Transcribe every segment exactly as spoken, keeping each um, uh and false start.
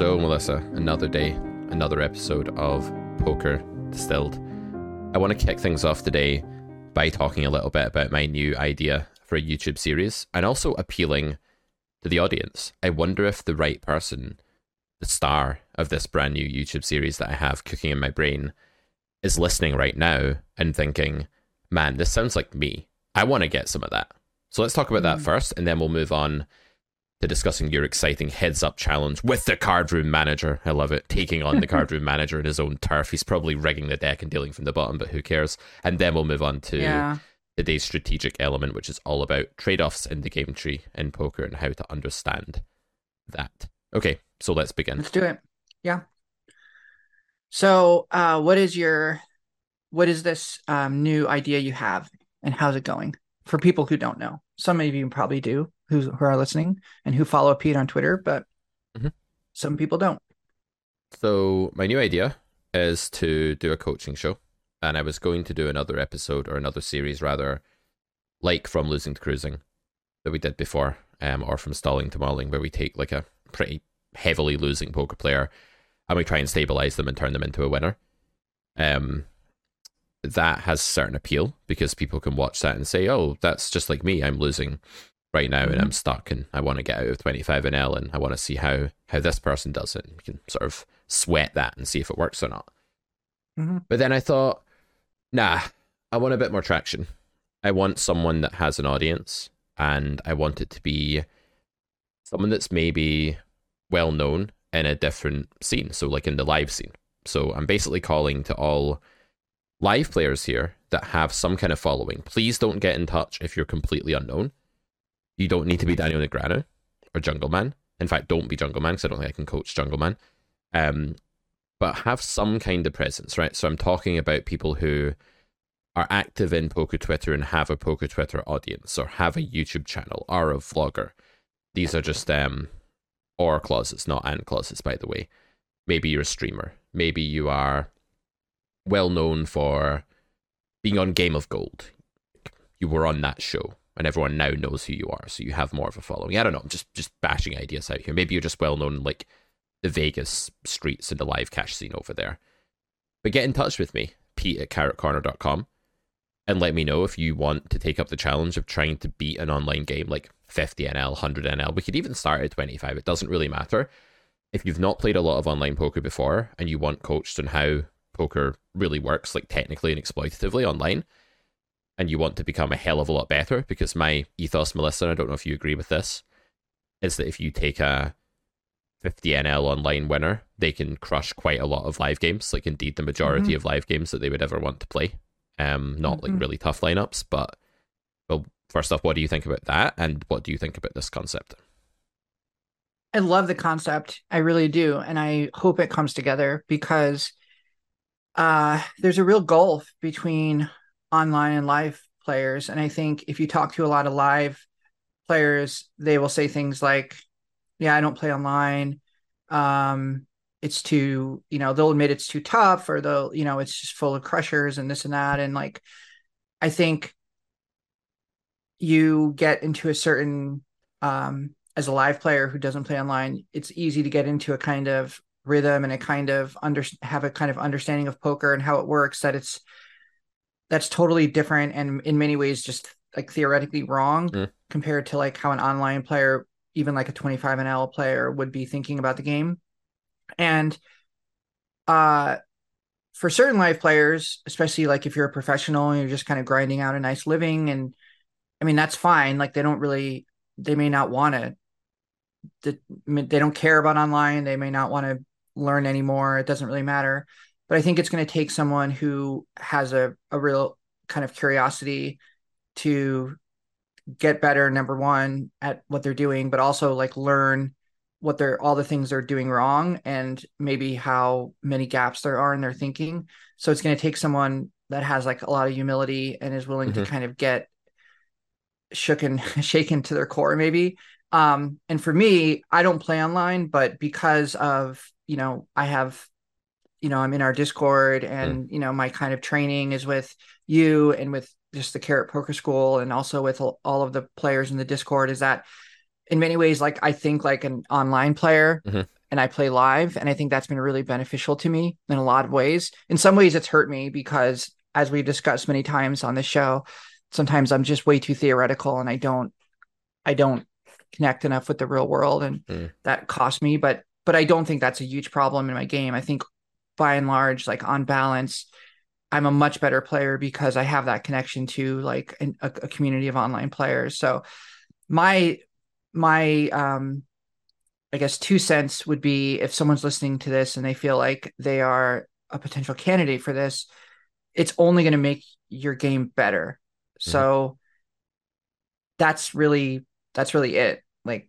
So, Melissa, another day, another episode of Poker Distilled. I want to kick things off today by talking a little bit about my new idea for a YouTube series and also appealing to the audience. I wonder if the right person, the star of this brand new YouTube series that I have cooking in my brain, is listening right now and thinking, man, this sounds like me. I want to get some of that. So let's talk about mm-hmm. that first, and then we'll move on to discussing your exciting heads up challenge with the card room manager. I love it. Taking on the card room manager in his own turf. He's probably rigging the deck and dealing from the bottom, but who cares? And then we'll move on to yeah. today's strategic element, which is all about trade-offs in the game tree in poker and how to understand that. Okay, so let's begin. Let's do it. Yeah. So uh, what is your, what is this um, new idea you have, and how's it going? For people who don't know, some of you probably do who, who are listening and who follow Pete on Twitter, but mm-hmm. some people don't. So my new idea is to do a coaching show, and I was going to do another episode or another series rather, like from Losing to Cruising that we did before, um, or from Stalling to Mauling, where we take like a pretty heavily losing poker player and we try and stabilize them and turn them into a winner. Um, that has certain appeal because people can watch that and say, oh, that's just like me. I'm losing right now, mm-hmm. and I'm stuck, and I want to get out of twenty-five N L, and I want to see how, how this person does it. And you can sort of sweat that and see if it works or not. Mm-hmm. But then I thought, nah, I want a bit more traction. I want someone that has an audience, and I want it to be someone that's maybe well known in a different scene. So like in the live scene. So I'm basically calling to all live players here that have some kind of following. Please don't get in touch if you're completely unknown. You don't need to be Daniel Negreanu or Jungleman. In fact, don't be Jungleman, because I don't think I can coach Jungleman. Um, but have some kind of presence, right? So I'm talking about people who are active in poker Twitter and have a poker Twitter audience, or have a YouTube channel, or a vlogger. These are just um, or clauses, not and clauses, by the way. Maybe you're a streamer. Maybe you are well known for being on Game of Gold. You were on that show and everyone now knows who you are, so you have more of a following. I don't know, I'm just just bashing ideas out here. Maybe you're just well known in like the Vegas streets and the live cash scene over there. But get in touch with me, Pete at carrot corner dot com, and let me know if you want to take up the challenge of trying to beat an online game like fifty N L, one hundred N L. We could even start at twenty-five. It doesn't really matter. If you've not played a lot of online poker before and you want coached on how poker really works, like technically and exploitatively online, and you want to become a hell of a lot better, because my ethos, Melissa, and I don't know if you agree with this, is that if you take a fifty N L online winner, they can crush quite a lot of live games, like indeed the majority mm-hmm. of live games that they would ever want to play. Um, not mm-hmm. like really tough lineups, but well, first off, what do you think about that, and what do you think about this concept? I love the concept. I really do, and I hope it comes together, because Uh, there's a real gulf between online and live players. And I think if you talk to a lot of live players, they will say things like, yeah, I don't play online. Um, it's too, you know, they'll admit it's too tough, or they'll, you know, it's just full of crushers and this and that. And like, I think you get into a certain, um, as a live player who doesn't play online, it's easy to get into a kind of rhythm and a kind of under have a kind of understanding of poker and how it works that it's that's totally different, and in many ways just like theoretically wrong mm. compared to like how an online player, even like a twenty-five N L player, would be thinking about the game. And uh for certain live players, especially like if you're a professional and you're just kind of grinding out a nice living, and I mean that's fine, like they don't really they may not want to they don't care about online, they may not want to learn anymore, it doesn't really matter. But I think it's going to take someone who has a, a real kind of curiosity to get better, number one, at what they're doing, but also like learn what they're all the things they're doing wrong, and maybe how many gaps there are in their thinking. So it's going to take someone that has like a lot of humility and is willing mm-hmm. to kind of get shook and shaken to their core, maybe. Um, and for me, I don't play online, but because of you know, I have, you know, I'm in our Discord, and, mm. you know, my kind of training is with you and with just the Carrot Poker School, and also with all of the players in the Discord, is that in many ways, like, I think like an online player mm-hmm. and I play live. And I think that's been really beneficial to me in a lot of ways. In some ways, it's hurt me because, as we've discussed many times on the show, sometimes I'm just way too theoretical and I don't, I don't connect enough with the real world. And mm. that cost me, but, but I don't think that's a huge problem in my game. I think by and large, like on balance, I'm a much better player because I have that connection to like an, a, a community of online players. So my, my, um, I guess two cents would be, if someone's listening to this and they feel like they are a potential candidate for this, it's only going to make your game better. Mm-hmm. So that's really, that's really it. Like,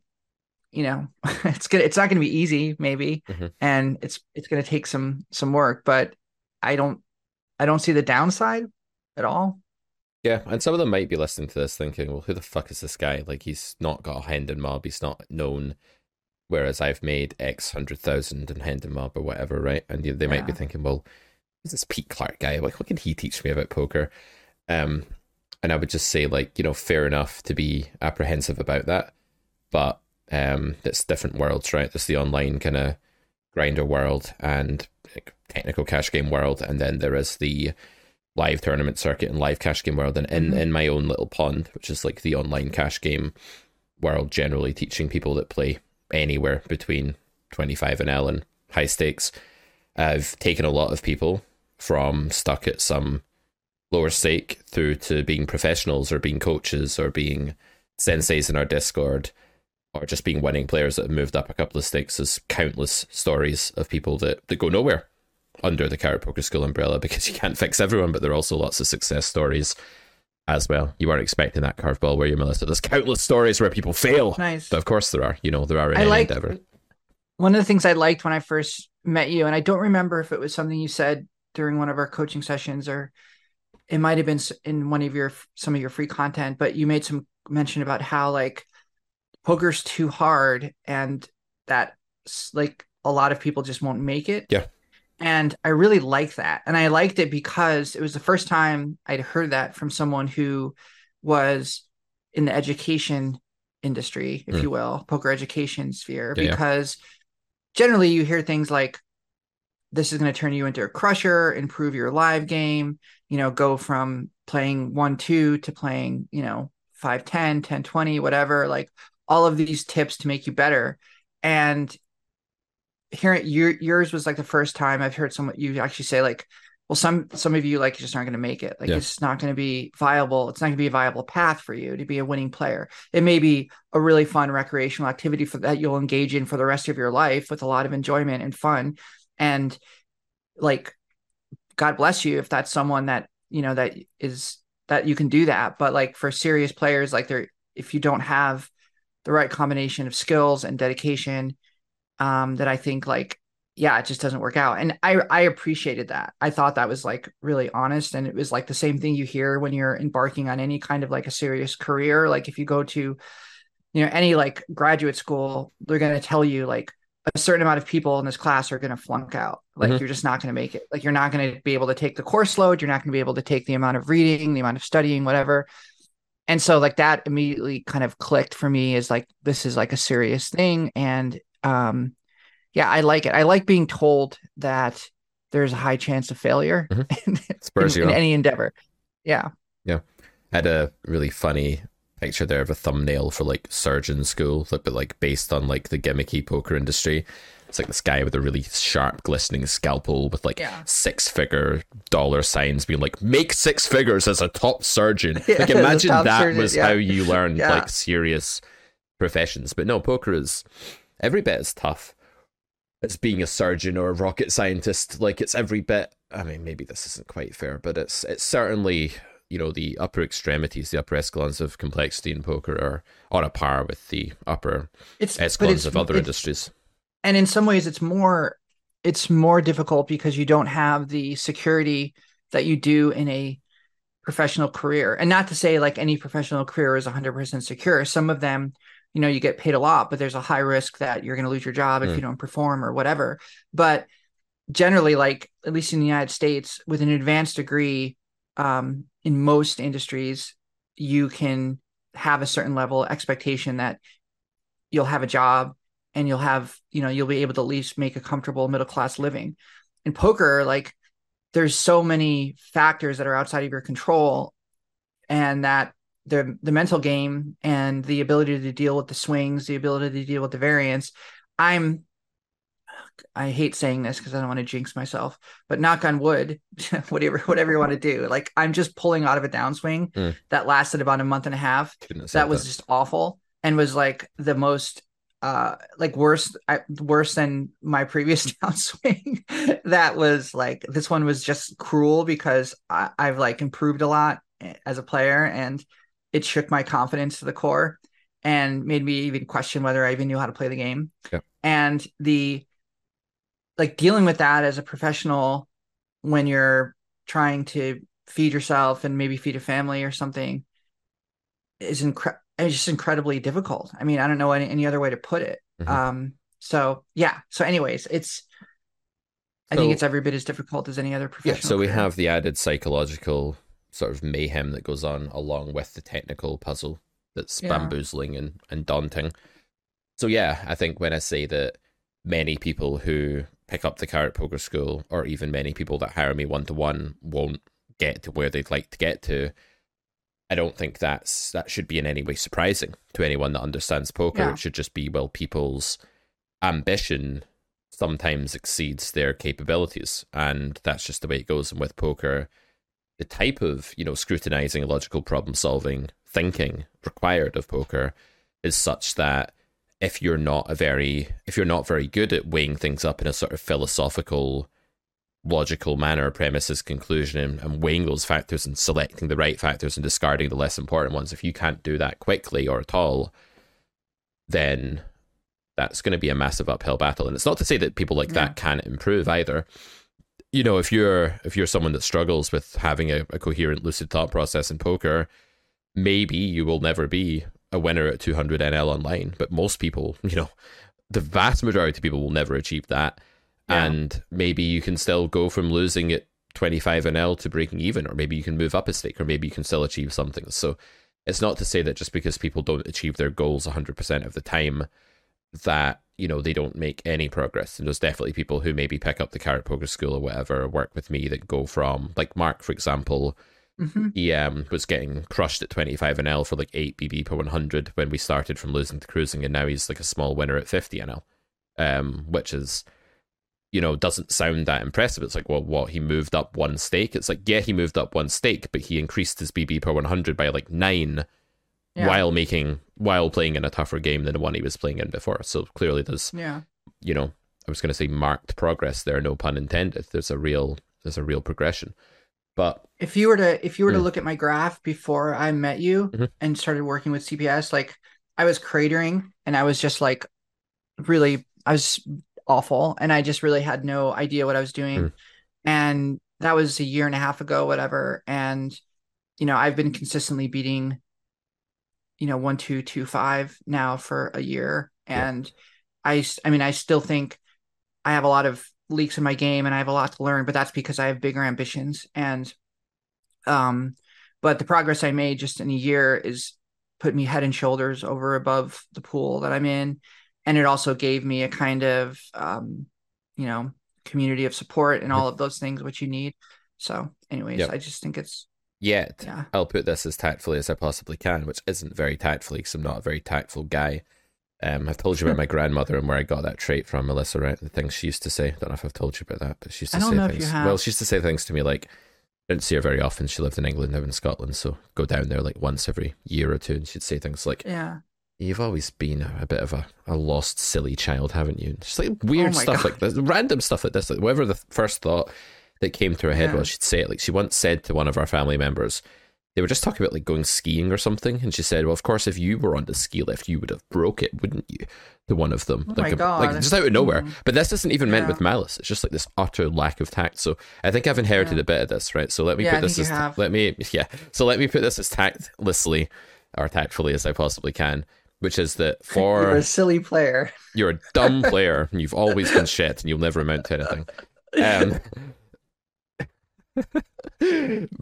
you know, it's good. It's not going to be easy maybe. Mm-hmm. And it's, it's going to take some, some work, but I don't, I don't see the downside at all. Yeah, and some of them might be listening to this thinking, well, who the fuck is this guy? Like, he's not got a Hendon Mob, he's not known, whereas I've made X hundred thousand in Hendon Mob or whatever, right? And they might yeah. be thinking, well, who's this Pete Clark guy? Like, what can he teach me about poker? Um, and I would just say, like, you know, fair enough to be apprehensive about that, but um, it's different worlds, right? There's the online kind of grinder world and technical cash game world, and then there is the live tournament circuit and live cash game world, and in, in my own little pond, which is like the online cash game world, generally teaching people that play anywhere between twenty-five and L and high stakes. I've taken a lot of people from stuck at some lower stake through to being professionals or being coaches or being senseis in our Discord, or just being winning players that have moved up a couple of stakes. There's countless stories of people that, that go nowhere under the Carrot Poker School umbrella, because you can't fix everyone, but there are also lots of success stories as well. You weren't expecting that curveball, were you, Melissa? There's countless stories where people fail. Nice. But of course there are. You know, there are in I any liked, endeavor. One of the things I liked when I first met you, and I don't remember if it was something you said during one of our coaching sessions, or it might have been in one of your some of your free content, but you made some mention about how, like, poker's too hard and that, like, a lot of people just won't make it. Yeah. And I really like that. And I liked it because it was the first time I'd heard that from someone who was in the education industry, if mm. you will, poker education sphere, yeah, because yeah. generally you hear things like, this is going to turn you into a crusher, improve your live game, you know, go from playing one, two to playing, you know, five, ten, ten, twenty, whatever, like, all of these tips to make you better. And here, your, yours was like the first time I've heard someone, you actually say, like, well, some, some of you, like, just aren't going to make it. Like, yeah. it's not going to be viable. It's not going to be a viable path for you to be a winning player. It may be a really fun recreational activity for that you'll engage in for the rest of your life with a lot of enjoyment and fun. And, like, God bless you if that's someone that, you know, that is, that you can do that. But, like, for serious players, like, they're, if you don't have the right combination of skills and dedication, um, that I think, like, yeah, it just doesn't work out. And I, I appreciated that. I thought that was, like, really honest. And it was, like, the same thing you hear when you're embarking on any kind of, like, a serious career. Like, if you go to, you know, any, like, graduate school, they're going to tell you, like, a certain amount of people in this class are going to flunk out. Like, mm-hmm. you're just not going to make it. Like, you're not going to be able to take the course load. You're not going to be able to take the amount of reading, the amount of studying, whatever. And so, like, that immediately kind of clicked for me, is like, this is like a serious thing. And um, yeah, I like it. I like being told that there's a high chance of failure mm-hmm. in, in, in any endeavor. Yeah. Yeah. I had a really funny picture there of a thumbnail for, like, surgeon school, but, like, based on, like, the gimmicky poker industry. It's like this guy with a really sharp, glistening scalpel with, like, yeah. six-figure dollar signs being like, make six figures as a top surgeon. Yeah, like, imagine that surgeon, was yeah. how you learned, yeah. like, serious professions. But no, poker is every bit as tough as being a surgeon or a rocket scientist. Like, it's every bit, I mean, maybe this isn't quite fair, but it's it's certainly, you know, the upper extremities, the upper escalons of complexity in poker are on a par with the upper it's, escalons of other industries. And in some ways, it's more it's more difficult because you don't have the security that you do in a professional career. And not to say, like, any professional career is one hundred percent secure. Some of them, you know, you get paid a lot, but there's a high risk that you're going to lose your job if mm. you don't perform or whatever. But generally, like, at least in the United States, with an advanced degree, um, in most industries, you can have a certain level of expectation that you'll have a job, and you'll have, you know, you'll be able to at least make a comfortable middle-class living. In poker, like, there's so many factors that are outside of your control, and that the the mental game and the ability to deal with the swings, the ability to deal with the variance. I'm, I hate saying this because I don't want to jinx myself, but knock on wood, whatever, whatever you want to do. Like, I'm just pulling out of a downswing mm. that lasted about a month and a half. Goodness, that was that. Just awful, and was like the most, uh, like worse, I, worse than my previous downswing. That was like, this one was just cruel because I, I've like improved a lot as a player, and it shook my confidence to the core and made me even question whether I even knew how to play the game. Yeah. And the, like, dealing with that as a professional when you're trying to feed yourself and maybe feed a family or something is incre- it's just incredibly difficult. I mean, I don't know any, any other way to put it. Mm-hmm. Um, so yeah. So anyways, it's, I so, think it's every bit as difficult as any other professional. Yeah, so we career. have the added psychological sort of mayhem that goes on along with the technical puzzle that's yeah. bamboozling and, and daunting. So yeah, I think when I say that many people who pick up the Carrot Poker School, or even many people that hire me one-to-one, won't get to where they'd like to get to, I don't think that's that should be in any way surprising to anyone that understands poker. Yeah. It should just be, well, people's ambition sometimes exceeds their capabilities, and that's just the way it goes. And with poker, the type of, you know, scrutinizing, logical problem-solving thinking required of poker is such that if you're not a very, if you're not very good at weighing things up in a sort of philosophical, logical manner, premises, conclusion, and, and weighing those factors and selecting the right factors and discarding the less important ones, if you can't do that quickly or at all, then that's going to be a massive uphill battle. And it's not to say that people like yeah. that can't improve either. You know, if you're if you're someone that struggles with having a, a coherent, lucid thought process in poker, maybe you will never be a winner at two hundred N L online, but most people, you know, the vast majority of people will never achieve that. Yeah. And maybe you can still go from losing at twenty-five N L to breaking even, or maybe you can move up a stake, or maybe you can still achieve something. So it's not to say that just because people don't achieve their goals one hundred percent of the time that, you know, they don't make any progress. And there's definitely people who maybe pick up the Carrot Poker School or whatever, or work with me, that go from, like Mark, for example. Mm-hmm. He um, was getting crushed at twenty-five N L for like eight B B per one hundred when we started from losing to cruising, and now he's like a small winner at fifty N L, um, which is, you know, doesn't sound that impressive. It's like, well, what, he moved up one stake? It's like, yeah, he moved up one stake, but he increased his B B per one hundred by like nine yeah. while making, while playing in a tougher game than the one he was playing in before. So clearly there's, yeah. you know, I was going to say marked progress there, no pun intended. There's a real, there's a real progression. But if you were to if you were mm. to look at my graph before I met you mm-hmm. and started working with C P S, like, I was cratering, and I was just like, really, I was awful, and I just really had no idea what I was doing. Mm. And that was a year and a half ago, whatever. And, you know, I've been consistently beating, you know, one, two, two, five now for a year. And yeah. I, I mean, I still think I have a lot of leaks in my game, and I have a lot to learn, but that's because I have bigger ambitions. And um but the progress I made just in a year is put me head and shoulders over above the pool that I'm in, and it also gave me a kind of um you know community of support and all of those things which you need. So anyways, yep. I just think it's Yet, yeah I'll put this as tactfully as I possibly can, which isn't very tactfully, because I'm not a very tactful guy. Um, I've told you about my grandmother and where I got that trait from, Melissa, right? The things she used to say. I don't know if I've told you about that, but she used to say things. Well, she used to say things to me like, I didn't see her very often. She lived in England, now in Scotland. So go down there like once every year or two. And she'd say things like, yeah, you've always been a bit of a, a lost, silly child, haven't you? Just like weird oh stuff God. like this, random stuff like this, like whatever the first thought that came to her head yeah. was, she'd say it. Like, she once said to one of our family members, they were just talking about like going skiing or something, and she said, well, of course, if you were on the ski lift, you would have broke it, wouldn't you? To one of them. Oh like, my God. like just out of nowhere. Mm. But this isn't even yeah. meant with malice. It's just like this utter lack of tact. So I think I've inherited yeah. a bit of this, right? So let me yeah, put this as have. let me yeah. So let me put this as tactlessly or tactfully as I possibly can, which is that for you're a silly player. You're a dumb player, and you've always been shit, and you'll never amount to anything. Um,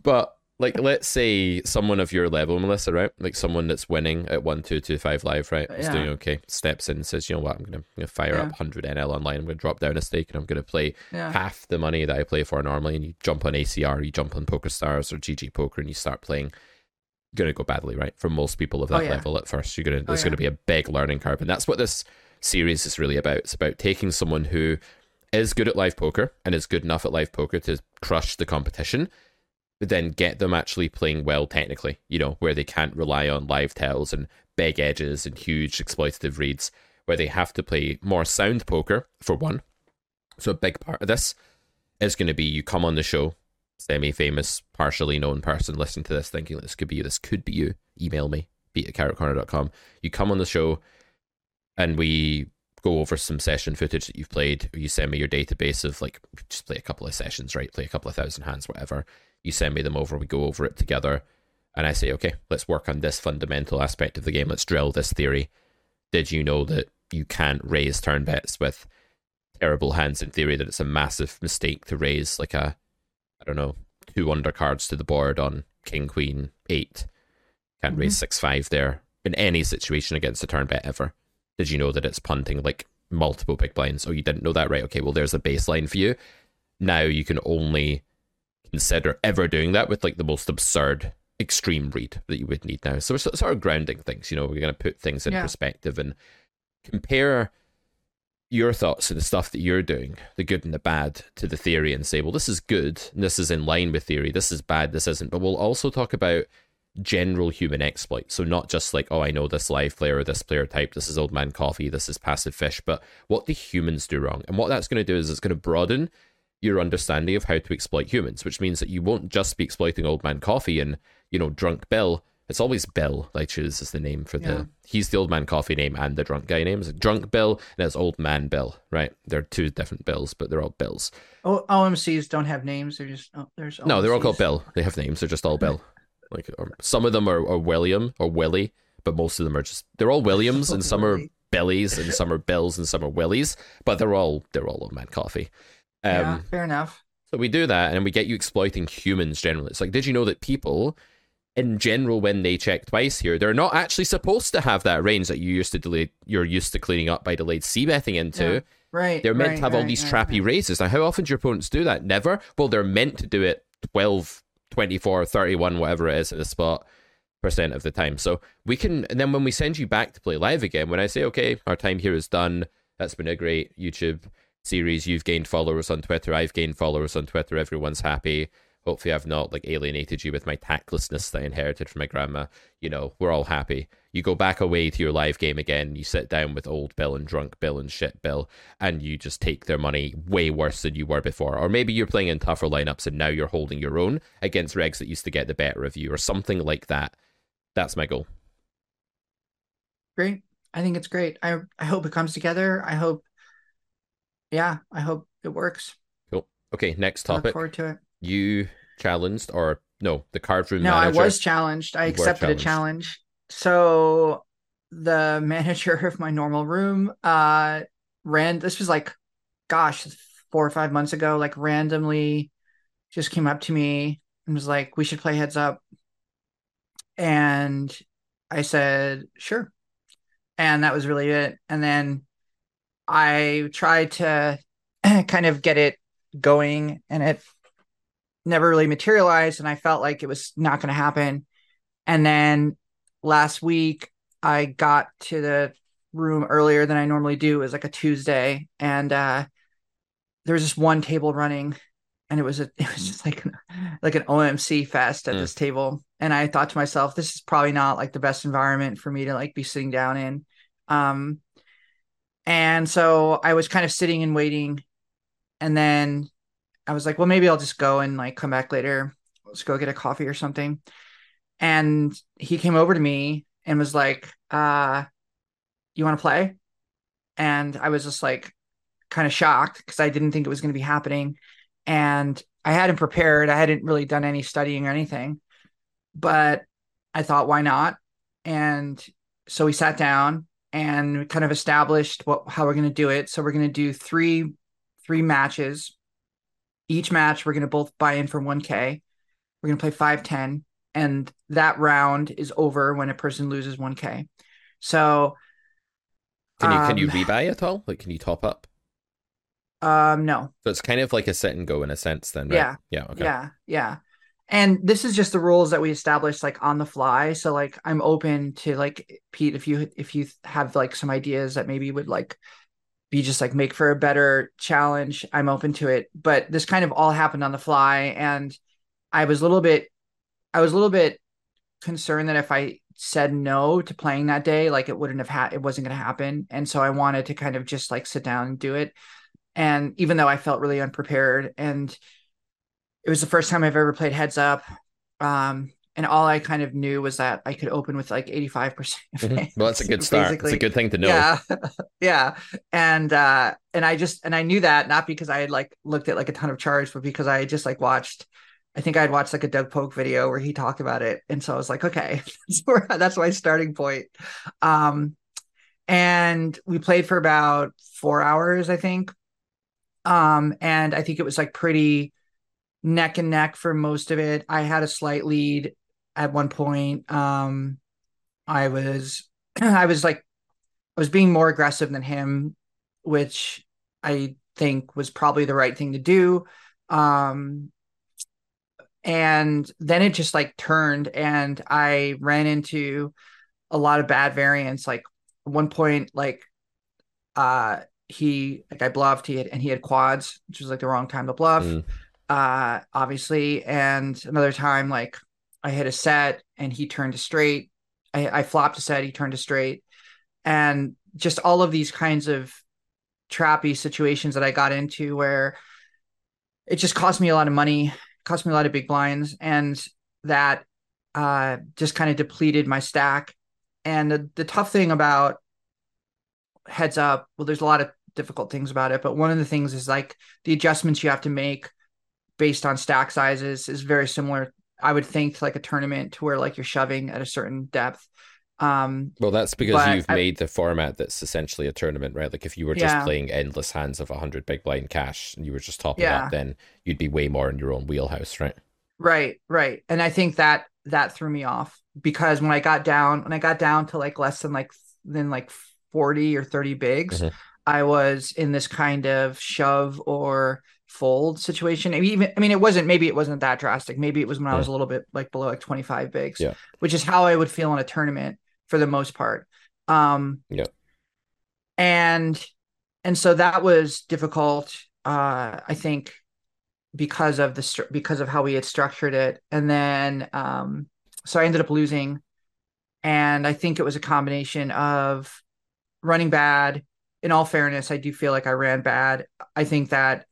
but like, let's say someone of your level, Melissa, right? Like someone that's winning at one two two five live, right? Is yeah. doing okay. Steps in and says, you know what? I'm going to fire yeah. up one hundred N L online. I'm going to drop down a stake and I'm going to play yeah. half the money that I play for normally. And you jump on A C R, you jump on Poker Stars or G G Poker and you start playing. You're going to go badly, right? For most people of that oh, yeah. level at first, you're going to, there's oh, yeah. going to be a big learning curve. And that's what this series is really about. It's about taking someone who is good at live poker and is good enough at live poker to crush the competition, but then get them actually playing well technically, you know, where they can't rely on live tells and big edges and huge exploitative reads, where they have to play more sound poker, for one. So a big part of this is going to be you come on the show, semi-famous, partially known person, listen to this thinking this could be you, this could be you, email me, beat at carrot corner dot com. You come on the show and we go over some session footage that you've played, or you send me your database of, like, just play a couple of sessions, right? Play a couple of thousand hands, whatever. You send me them over, we go over it together, and I say, okay, let's work on this fundamental aspect of the game. Let's drill this theory. Did you know that you can't raise turn bets with terrible hands in theory, that it's a massive mistake to raise, like, a, I don't know, two undercards to the board on king, queen, eight. Can't mm-hmm. raise six, five there in any situation against a turn bet ever. Did you know that it's punting, like, multiple big blinds? Oh, you didn't know that, right? Okay, well, there's a baseline for you. Now you can only consider ever doing that with, like, the most absurd extreme read that you would need now. So we're sort of grounding things, you know, we're going to put things in yeah. perspective and compare your thoughts and the stuff that you're doing, the good and the bad, to the theory and say, well, this is good, and this is in line with theory, this is bad, this isn't. But we'll also talk about general human exploits. So not just like, oh, I know this live player or this player type, this is old man coffee, this is passive fish, but what the humans do wrong. And what that's going to do is it's going to broaden your understanding of how to exploit humans, which means that you won't just be exploiting old man coffee and, you know, drunk Bill. It's always Bill, I choose as the name for yeah. the, he's the old man coffee name and the drunk guy name. It's drunk Bill and it's old man Bill, right? They're two different Bills, but they're all Bills. Oh, O M Cs don't have names. They're just, oh, there's O M Cs. No, they're all called Bill. They have names. They're just all Bill. Like, or, some of them are, are William or Willie, but most of them are just, they're all Williams, and some are Billies and some are Bills and some are Willies, but they're all, they're all old man coffee. Um, yeah, fair enough. So we do that and we get you exploiting humans generally. It's like, did you know that people in general, when they check twice here, they're not actually supposed to have that range that you used to delay, you're used to cleaning up by delayed c-betting into. Yeah, right. They're meant right, to have right, all these right, trappy right. raises. Now, how often do your opponents do that? Never. Well, they're meant to do it twelve, twenty-four, thirty-one, whatever it is at the spot percent of the time. So we can, and then when we send you back to play live again, when I say, okay, our time here is done, that's been a great YouTube series, you've gained followers on Twitter, I've gained followers on Twitter, everyone's happy, hopefully I've not, like, alienated you with my tactlessness that I inherited from my grandma, you know, we're all happy. You go back away to your live game again, you sit down with old Bill and drunk Bill and shit Bill, and you just take their money way worse than you were before. Or maybe you're playing in tougher lineups and now you're holding your own against regs that used to get the better of you or something like that. That's my goal. Great. I think it's great. I I hope it comes together. I hope Yeah, I hope it works. Cool. Okay, next topic. I look forward to it. You challenged, or no, the card room no, manager. No, I was challenged. I accepted challenged. a challenge. So the manager of my normal room uh, ran, this was like, gosh, four or five months ago, like randomly just came up to me and was like, we should play heads up. And I said, sure. And that was really it. And then I tried to kind of get it going and it never really materialized. And I felt like it was not going to happen. And then last week I got to the room earlier than I normally do. It was like a Tuesday. And uh, there was just one table running and it was, a, it was just like, an, like an O M C fest at mm. this table. And I thought to myself, this is probably not like the best environment for me to like be sitting down in. Um, And so I was kind of sitting and waiting. And then I was like, well, maybe I'll just go and like come back later. Let's go get a coffee or something. And he came over to me and was like, uh, you want to play? And I was just like kind of shocked because I didn't think it was going to be happening. And I hadn't prepared. I hadn't really done any studying or anything. But I thought, why not? And so we sat down. And we kind of established what how we're going to do it. So we're going to do three three matches. Each match, we're going to both buy in for one K. We're going to play five ten. And that round is over when a person loses one K. So can you um, can you rebuy at all? Like, can you top up? Um, no. So it's kind of like a sit and go in a sense, then. Right? Yeah. Yeah. Okay. Yeah. Yeah. And this is just the rules that we established, like, on the fly. So, like, I'm open to, like, Pete, if you if you have, like, some ideas that maybe would, like, be just, like, make for a better challenge, I'm open to it. But this kind of all happened on the fly, and I was a little bit, I was a little bit concerned that if I said no to playing that day, like, it wouldn't have had, it wasn't going to happen. And so I wanted to kind of just, like, sit down and do it. And even though I felt really unprepared, and it was the first time I've ever played heads up. Um, and all I kind of knew was that I could open with like eighty-five percent. Mm-hmm. Well, that's a good start. It's a good thing to know. Yeah. yeah. And, uh, and I just, and I knew that not because I had like looked at like a ton of charts, but because I had just like watched, I think I'd watched like a Doug Polk video where he talked about it. And so I was like, okay, that's, where, that's my starting point. Um, and we played for about four hours, I think. Um, and I think it was like pretty neck and neck for most of it. I had a slight lead at one point. Um, I was, I was like, I was being more aggressive than him, which I think was probably the right thing to do. Um, and then it just like turned, and I ran into a lot of bad variants. Like at one point, like, uh, he, like I bluffed, he had, and he had quads, which was like the wrong time to bluff. Mm. Uh, obviously. And another time, like I hit a set and he turned to straight. I, I flopped a set, he turned to straight. And just all of these kinds of trappy situations that I got into where it just cost me a lot of money, cost me a lot of big blinds. And that uh, just kind of depleted my stack. And the, the tough thing about heads up, well, there's a lot of difficult things about it, but one of the things is like the adjustments you have to make based on stack sizes is very similar, I would think, to like a tournament to where like you're shoving at a certain depth. Um, well, that's because you've I, made the format that's essentially a tournament, right? Like if you were just yeah. playing endless hands of one hundred big blind cash and you were just topping yeah. up, then you'd be way more in your own wheelhouse, right? Right, right. And I think that that threw me off because when I got down, when I got down to like less than like, than like forty or thirty bigs, mm-hmm. I was in this kind of shove or fold situation. I mean, even, I mean, it wasn't, maybe it wasn't that drastic. Maybe it was when yeah. I was a little bit like below like twenty-five bigs, yeah. which is how I would feel in a tournament for the most part. Um, yeah. And, and so that was difficult, uh, I think because of the, because of how we had structured it. And then, um, so I ended up losing, and I think it was a combination of running bad. In all fairness, I do feel like I ran bad. I think that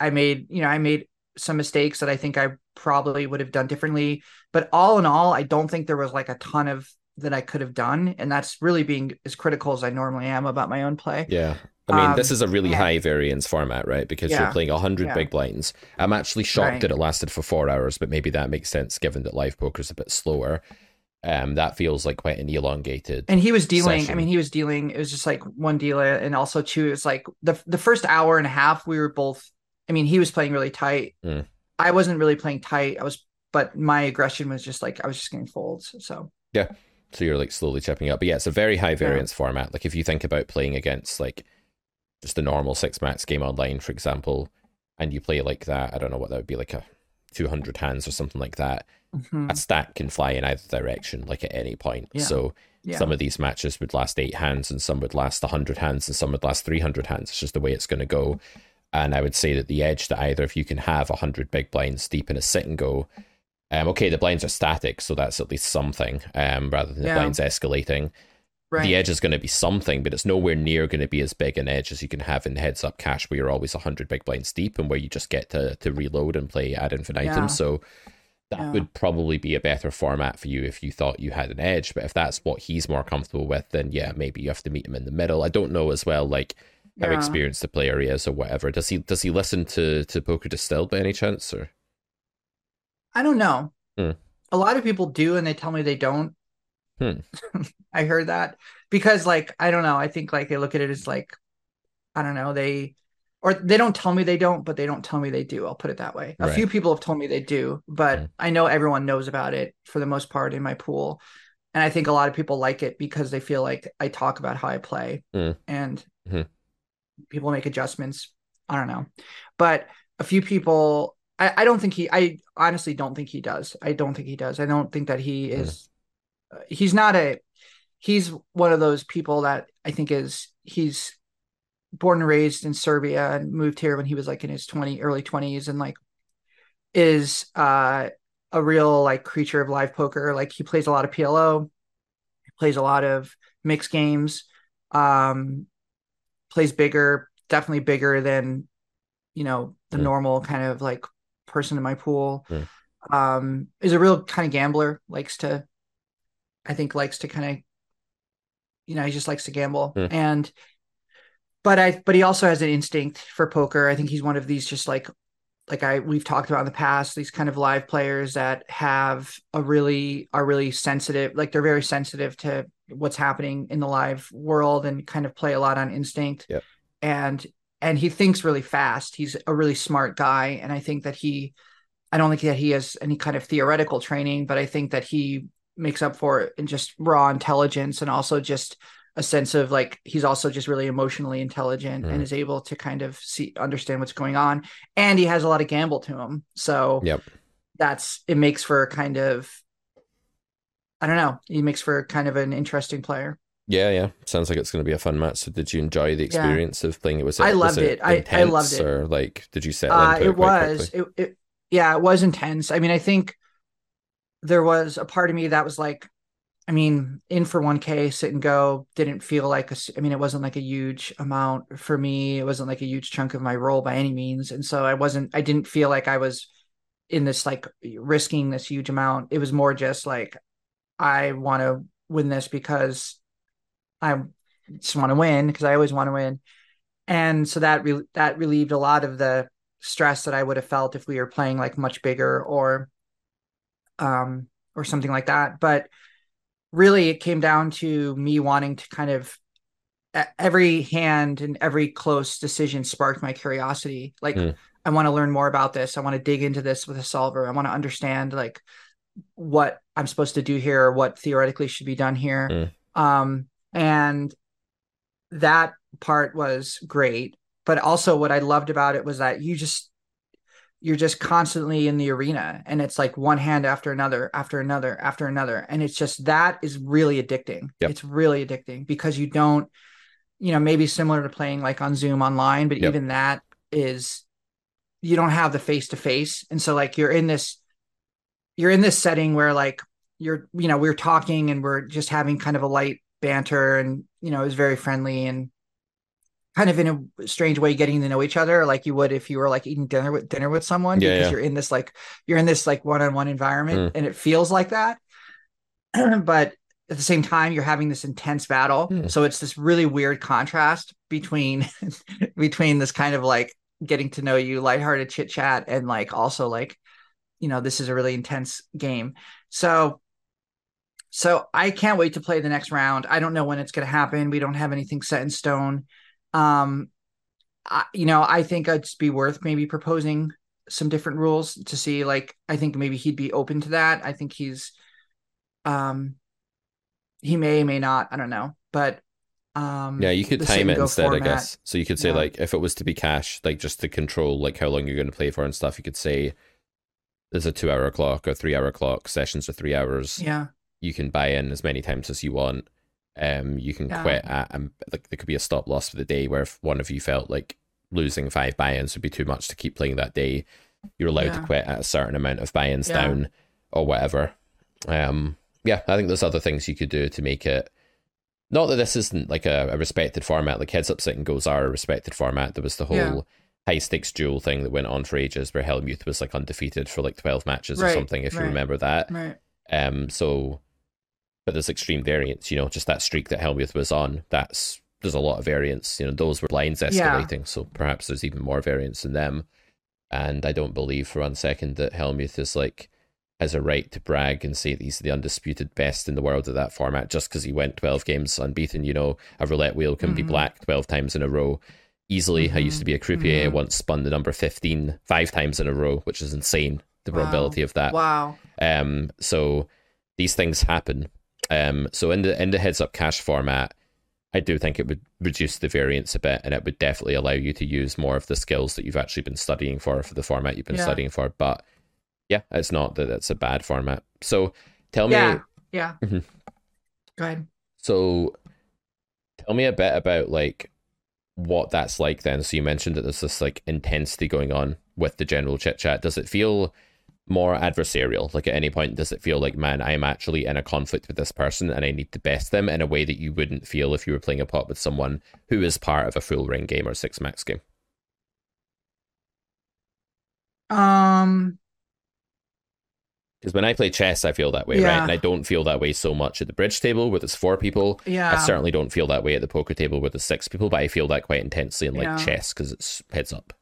I made, you know, I made some mistakes that I think I probably would have done differently, but all in all, I don't think there was like a ton of that I could have done. And that's really being as critical as I normally am about my own play. Yeah. I mean, um, this is a really yeah. high variance format, right? Because yeah. you're playing one hundred yeah. big blinds. I'm actually shocked right. that it lasted for four hours, but maybe that makes sense given that live poker is a bit slower. Um, that feels like quite an elongated. And he was dealing. Session. I mean, he was dealing. It was just like one dealer. And also two, it's like the, the first hour and a half, we were both, I mean, he was playing really tight. Mm. I wasn't really playing tight. I was, but my aggression was just like, I was just getting folds. So, yeah. So you're like slowly chipping up. But yeah, it's a very high variance yeah. format. Like if you think about playing against like just a normal six max game online, for example, and you play like that, I don't know what that would be, like a two hundred hands or something like that. Mm-hmm. A stack can fly in either direction, like at any point. Yeah. So yeah. some of these matches would last eight hands and some would last one hundred hands and some would last three hundred hands. It's just the way it's going to go. And I would say that the edge that either, if you can have one hundred big blinds deep in a sit and go, um, okay, the blinds are static, so that's at least something, um, rather than yeah. the blinds escalating. Right. The edge is going to be something, but it's nowhere near going to be as big an edge as you can have in heads up cash, where you're always one hundred big blinds deep and where you just get to, to reload and play ad infinitum. Yeah. So that yeah. would probably be a better format for you if you thought you had an edge. But if that's what he's more comfortable with, then yeah, maybe you have to meet him in the middle. I don't know as well, like, how yeah. experienced the player he is or whatever. Does he does he listen to, to Poker Distilled by any chance? Or I don't know. Hmm. A lot of people do, and they tell me they don't. Hmm. I heard that because, like, I don't know. I think like they look at it as like, I don't know. They or they don't tell me they don't, but they don't tell me they do. I'll put it that way. Right. A few people have told me they do, but right. I know everyone knows about it for the most part in my pool. And I think a lot of people like it because they feel like I talk about how I play mm. and mm-hmm. people make adjustments. I don't know. But a few people, I, I don't think he, I honestly don't think he does. I don't think he does. I don't think that he is, mm. uh, he's not a, he's one of those people that I think is, he's born and raised in Serbia and moved here when he was like in his twenty, early twenties and like is uh, a real like creature of live poker. Like he plays a lot of P L O, he plays a lot of mixed games, um, plays bigger, definitely bigger than, you know, the mm. normal kind of like person in my pool. Mm. Um, is a real kind of gambler, likes to, I think likes to kind of, you know, he just likes to gamble mm. and, But I, but he also has an instinct for poker. I think he's one of these, just like, like I, we've talked about in the past, these kind of live players that have a really, are really sensitive. Like they're very sensitive to what's happening in the live world and kind of play a lot on instinct. Yep. And, and he thinks really fast. He's a really smart guy. And I think that he, I don't think that he has any kind of theoretical training, but I think that he makes up for it in just raw intelligence and also just a sense of like, he's also just really emotionally intelligent mm. and is able to kind of see, understand what's going on. And he has a lot of gamble to him. So yep. that's, it makes for kind of, I don't know. He makes for kind of an interesting player. Yeah. Yeah. Sounds like it's going to be a fun match. So did you enjoy the experience yeah. of playing? It was, it, I loved was it. it. I, I loved it. Or like, did you settle uh, into it? It was, it, it, yeah, it was intense. I mean, I think there was a part of me that was like, I mean, in for one K, sit and go didn't feel like, a, I mean, it wasn't like a huge amount for me. It wasn't like a huge chunk of my roll by any means. And so I wasn't, I didn't feel like I was in this, like risking this huge amount. It was more just like, I want to win this because I just want to win because I always want to win. And so that, re- that relieved a lot of the stress that I would have felt if we were playing like much bigger or, um, or something like that. But really, it came down to me wanting to kind of every hand and every close decision sparked my curiosity. Like, mm. I want to learn more about this. I want to dig into this with a solver. I want to understand like what I'm supposed to do here or what theoretically should be done here. Mm. Um, and that part was great. But also what I loved about it was that you just, you're just constantly in the arena and it's like one hand after another, after another, after another. And it's just, that is really addicting. Yep. It's really addicting because you don't, you know, maybe similar to playing like on Zoom online, but yep. even that is, you don't have the face-to-face. And so like, you're in this, you're in this setting where like you're, you know, we're talking and we're just having kind of a light banter and, you know, it was very friendly and kind of in a strange way getting to know each other like you would if you were like eating dinner with dinner with someone yeah, because yeah. you're in this like you're in this like one-on-one environment mm. and it feels like that but at the same time you're having this intense battle mm. so it's this really weird contrast between between this kind of like getting to know you lighthearted chit chat and like also like you know this is a really intense game so so I can't wait to play the next round. I don't know when it's going to happen. We don't have anything set in stone. Um, I, you know, I think it'd be worth maybe proposing some different rules to see, like, I think maybe he'd be open to that. I think he's, um, he may, may not, I don't know, but, um, yeah, you could time it instead, format, I guess. So you could say yeah. like, if it was to be cash, like just to control, like how long you're going to play for and stuff, you could say there's a two hour clock or three hour clock, sessions are three hours. Yeah. You can buy in as many times as you want. Um, you can yeah. quit at, um, like there could be a stop loss for the day where if one of you felt like losing five buy-ins would be too much to keep playing that day, you're allowed yeah. to quit at a certain amount of buy-ins yeah. down or whatever. Um, yeah, I think there's other things you could do to make it, not that this isn't like a, a respected format, like Heads Up Sit and Goes are a respected format. There was the whole yeah. high stakes duel thing that went on for ages where Hellmuth was like undefeated for like twelve matches right. or something, if right. you remember that. Right. Um, so... But there's extreme variance, you know, just that streak that Hellmuth was on, that's there's a lot of variance, you know, those were blinds escalating, yeah. so perhaps there's even more variance in them. And I don't believe for one second that Hellmuth is like has a right to brag and say that he's the undisputed best in the world of that format just because he went twelve games unbeaten. You know, a roulette wheel can mm-hmm. be black twelve times in a row. easily. Mm-hmm. I used to be a croupier. Mm-hmm. I once spun the number fifteen five times in a row, which is insane, the wow. probability of that. Wow. Um, so these things happen. Um, so in the in the heads up cash format, I do think it would reduce the variance a bit, and it would definitely allow you to use more of the skills that you've actually been studying for, for the format you've been yeah. studying for. But yeah, it's not that it's a bad format. So tell yeah. me. Yeah. Mm-hmm. Go ahead. So tell me a bit about like what that's like then. So you mentioned that there's this like intensity going on with the general chit chat. Does it feel more adversarial? Like at any point, does it feel like, man, I'm actually in a conflict with this person and I need to best them in a way that you wouldn't feel if you were playing a pot with someone who is part of a full ring game or six max game? Um, because when I play chess, I feel that way, yeah. right? And I don't feel that way so much at the bridge table where there's four people. Yeah. I certainly don't feel that way at the poker table where there's six people, but I feel that quite intensely in like yeah. chess because it's heads up.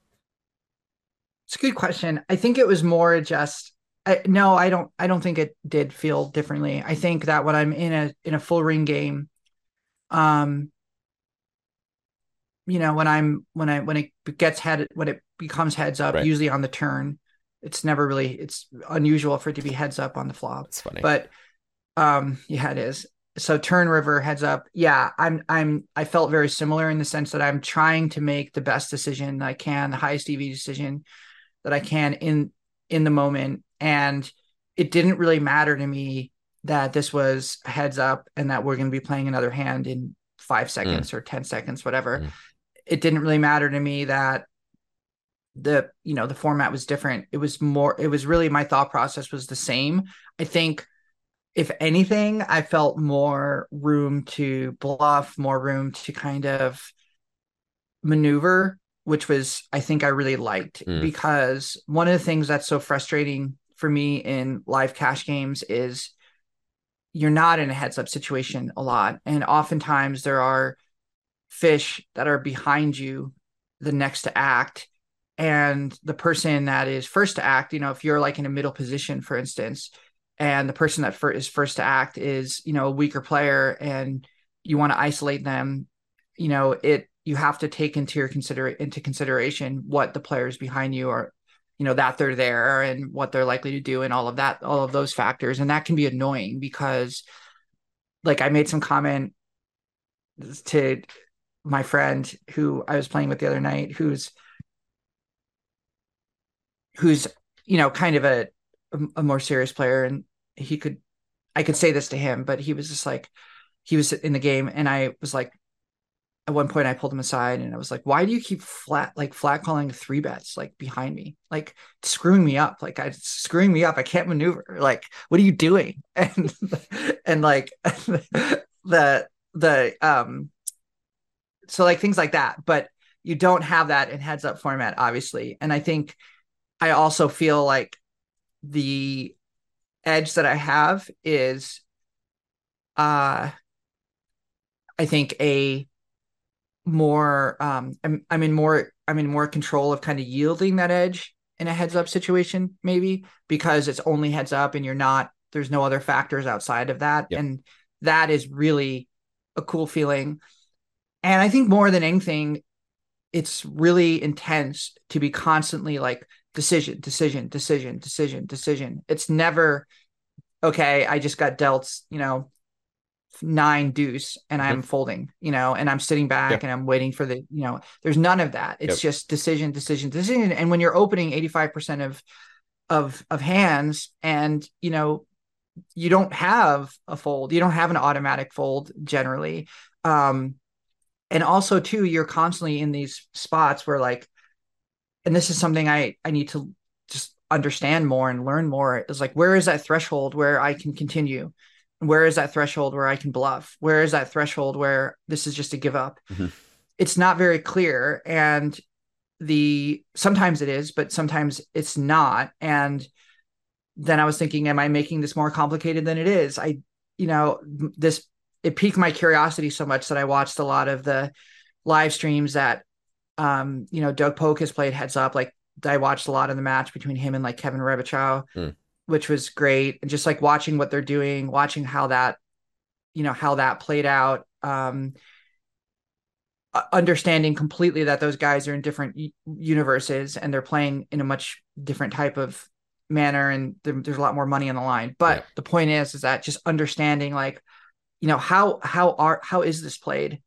It's a good question. I think it was more just I, no. I don't. I don't think it did feel differently. I think that when I'm in a in a full ring game, um, you know, when I'm when I when it gets head when it becomes heads up, right. usually on the turn, it's never really. It's unusual for it to be heads up on the flop. It's funny, but um, yeah, it is. So turn river heads up. Yeah, I'm I'm I felt very similar in the sense that I'm trying to make the best decision I can, the highest E V decision that I can in in the moment, and it didn't really matter to me that this was heads up and that we're going to be playing another hand in five seconds mm. or ten seconds, whatever. Mm. It didn't really matter to me that the you know the format was different. It was more. It was really my thought process was the same. I think if anything, I felt more room to bluff, more room to kind of maneuver, which was, I think I really liked mm. because one of the things that's so frustrating for me in live cash games is you're not in a heads up situation a lot. And oftentimes there are fish that are behind you, the next to act, and the person that is first to act, you know, if you're like in a middle position, for instance, and the person that fir- is first to act is, you know, a weaker player and you want to isolate them, you know, it, you have to take into your consider into consideration what the players behind you are, you know, that they're there and what they're likely to do and all of that, all of those factors. And that can be annoying because like I made some comment to my friend who I was playing with the other night, who's, who's, you know, kind of a, a, a more serious player. And he could, I could say this to him, but he was just like, he was in the game and I was like, at one point I pulled him aside and I was like, why do you keep flat, like flat calling three bets, like behind me, like screwing me up. Like I screwing me up. I can't maneuver. Like, what are you doing? And, and like the, the, um, so like things like that, but you don't have that in heads up format, obviously. And I think I also feel like the edge that I have is, uh, I think a, more um I'm, I'm in more I'm in more control of kind of yielding that edge in a heads up situation, maybe because it's only heads up and you're not there's no other factors outside of that. Yep. And that is really a cool feeling. And I think more than anything, it's really intense to be constantly like decision, decision, decision, decision, decision. It's never okay, I just got dealt, you know, nine deuce and I'm mm-hmm. folding, you know, and I'm sitting back yeah. and I'm waiting for the, you know, there's none of that. It's yep. just decision, decision, decision. And when you're opening eighty-five percent of, of, of hands and, you know, you don't have a fold, you don't have an automatic fold generally. Um, and also too, you're constantly in these spots where like, and this is something I, I need to just understand more and learn more is like, where is that threshold where I can continue? Where is that threshold where I can bluff? Where is that threshold where this is just a give up? Mm-hmm. It's not very clear. And the sometimes it is, but sometimes it's not. And then I was thinking, am I making this more complicated than it is? I, you know, this, it piqued my curiosity so much that I watched a lot of the live streams that, um, you know, Doug Polk has played heads up. Like I watched a lot of the match between him and like Kevin Rebichow. Mm. Which was great. And just like watching what they're doing, watching how that, you know, how that played out. Um, understanding completely that those guys are in different universes and they're playing in a much different type of manner, and there, there's a lot more money on the line. But yeah. the point is, is that just understanding, like, you know, how how are how is this played?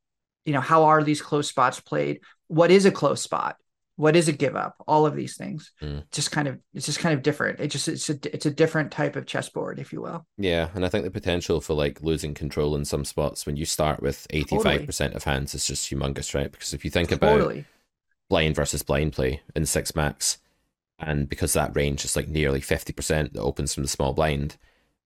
You know, how are these close spots played? What is a close spot? What is a give up? All of these things, mm. just kind of, it's just kind of different. It just, it's a, it's a different type of chessboard, if you will. Yeah. And I think the potential for like losing control in some spots when you start with eighty-five percent totally. of hands is just humongous, right? Because if you think about totally. blind versus blind play in six max, and because that range is like nearly fifty percent that opens from the small blind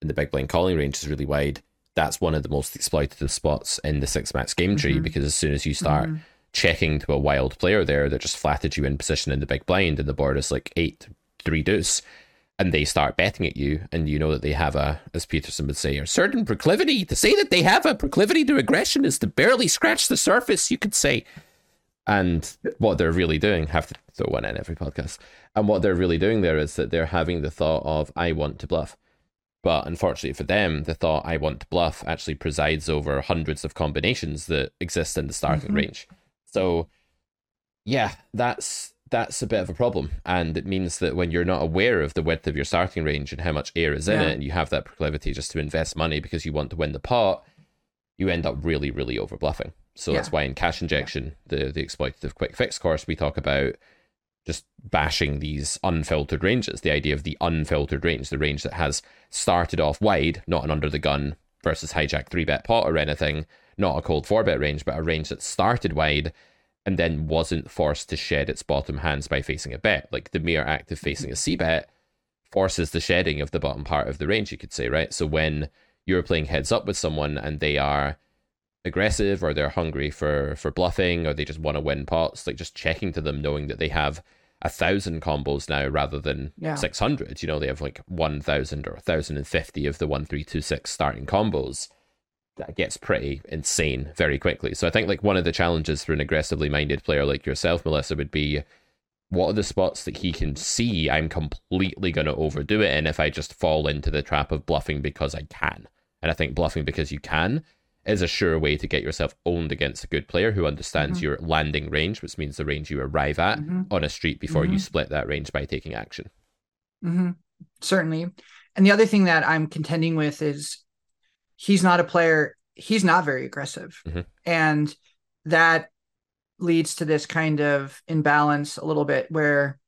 and the big blind calling range is really wide, that's one of the most exploitative spots in the six max game tree, mm-hmm. because as soon as you start, mm-hmm. checking to a wild player there that just flatted you in position in the big blind, and the board is like eight three deuce, and they start betting at you, and you know that they have a, as Peterson would say, a certain proclivity to say that they have a proclivity to aggression is to barely scratch the surface, you could say. And what they're really doing, have to throw one in every podcast, and what they're really doing there is that they're having the thought of I want to bluff. But unfortunately for them, the thought I want to bluff actually presides over hundreds of combinations that exist in the starting mm-hmm. range. So, yeah, that's that's a bit of a problem. And it means that when you're not aware of the width of your starting range and how much air is in yeah. it, and you have that proclivity just to invest money because you want to win the pot, you end up really, really over bluffing. So yeah. that's why in Cash Injection, yeah. the, the exploitative quick fix course, we talk about just bashing these unfiltered ranges, the idea of the unfiltered range, the range that has started off wide, not an under the gun versus hijack three-bet pot or anything, not a cold four-bet range, but a range that started wide and then wasn't forced to shed its bottom hands by facing a bet. Like the mere act of facing a c-bet forces the shedding of the bottom part of the range, you could say, right? So when you're playing heads up with someone and they are aggressive or they're hungry for for bluffing or they just want to win pots, like just checking to them knowing that they have a thousand combos now rather than yeah. six hundred, you know, they have like one thousand or one thousand fifty of the one three two six starting combos. That gets pretty insane very quickly. So I think like one of the challenges for an aggressively minded player like yourself, Melissa, would be what are the spots that he can see I'm completely going to overdo it in if I just fall into the trap of bluffing because I can. And I think bluffing because you can is a sure way to get yourself owned against a good player who understands mm-hmm. your landing range, which means the range you arrive at mm-hmm. on a street before mm-hmm. you split that range by taking action. Mm-hmm. Certainly. And the other thing that I'm contending with is he's not a player. He's not very aggressive. Mm-hmm. And that leads to this kind of imbalance a little bit where,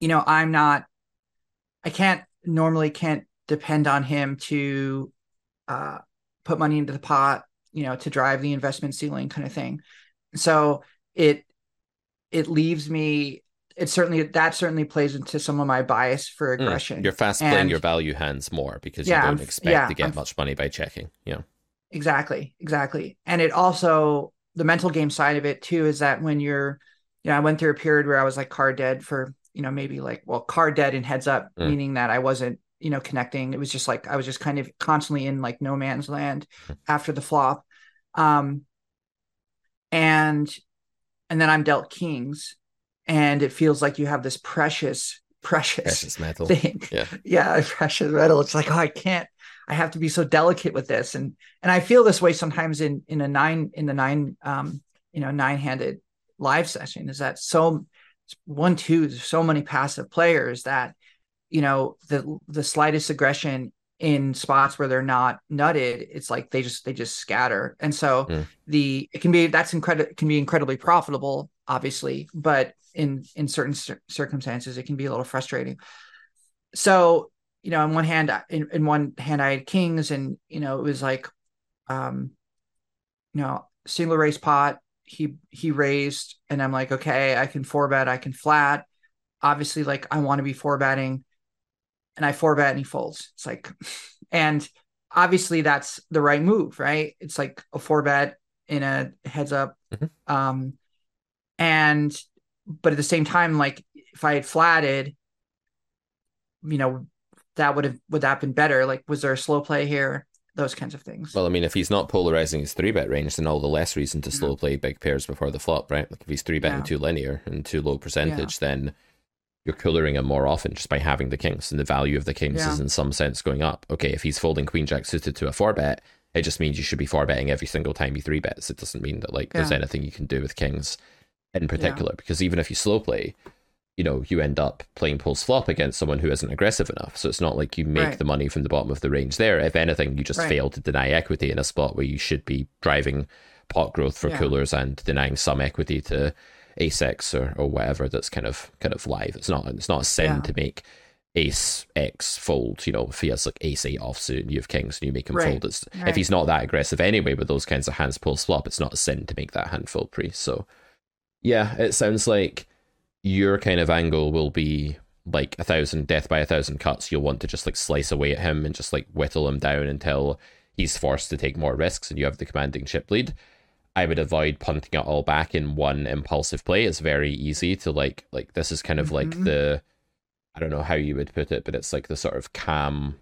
you know, I'm not, I can't normally can't depend on him to uh, put money into the pot, you know, to drive the investment ceiling kind of thing. So it, it leaves me, it certainly, that certainly plays into some of my bias for aggression. Mm, you're fast playing and, your value hands more because you yeah, don't expect yeah, to get I'm, much money by checking. Yeah, exactly. Exactly. And it also, the mental game side of it too, is that when you're, you know, I went through a period where I was like card dead for, you know, maybe like, well, card dead and heads up, mm. meaning that I wasn't, you know, connecting. It was just like, I was just kind of constantly in like no man's land after the flop. Um, and, and then I'm dealt kings. And it feels like you have this precious, precious, precious metal thing. Yeah. yeah, precious metal. It's like, oh, I can't, I have to be so delicate with this. And and I feel this way sometimes in in a nine, in the nine, um, you know, nine-handed live session is that so one, two, there's so many passive players that, you know, the the slightest aggression in spots where they're not nutted, it's like they just they just scatter. And so mm. the it can be that's incredible can be incredibly profitable, obviously, but in in certain cir- circumstances it can be a little frustrating. So, you know, on one hand in, in one hand I had kings, and you know, it was like um you know, single raise pot, he he raised, and I'm like, okay, I can four bet, I can flat, obviously, like I want to be four betting, and I four bet and he folds. It's like, and obviously that's the right move, right? It's like a four bet in a heads up. Mm-hmm. Um, and, but at the same time, like if I had flatted, you know, that would have, would that have been better? Like, was there a slow play here? Those kinds of things. Well, I mean, if he's not polarizing his three bet range, then all the less reason to yeah. slow play big pairs before the flop, right? Like if he's three betting yeah. too linear and too low percentage, yeah. then you're coolering him more often just by having the kings, and the value of the kings yeah. is in some sense going up. Okay, if he's folding queen jack suited to a four bet, It just means you should be four betting every single time you three bets. It doesn't mean that like yeah. there's anything you can do with kings in particular, yeah. because even if you slow play, you know, you end up playing pulse flop against someone who isn't aggressive enough. So it's not like you make right. the money from the bottom of the range there. If anything, you just right. fail to deny equity in a spot where you should be driving pot growth for yeah. coolers and denying some equity to ace X or, or whatever. That's kind of kind of live. It's not it's not a sin yeah. to make ace X fold. You know, if he has like ace eight offsuit and you have kings and you make him right. fold, it's right. if he's not that aggressive anyway with those kinds of hands pulse flop, it's not a sin to make that hand fold pre. So yeah, it sounds like your kind of angle will be like a thousand death by a thousand cuts. You'll want to just like slice away at him and just like whittle him down until he's forced to take more risks and you have the commanding chip lead. I would avoid punting it all back in one impulsive play. It's very easy to like like this is kind of mm-hmm. like the, I don't know how you would put it, but it's like the sort of calm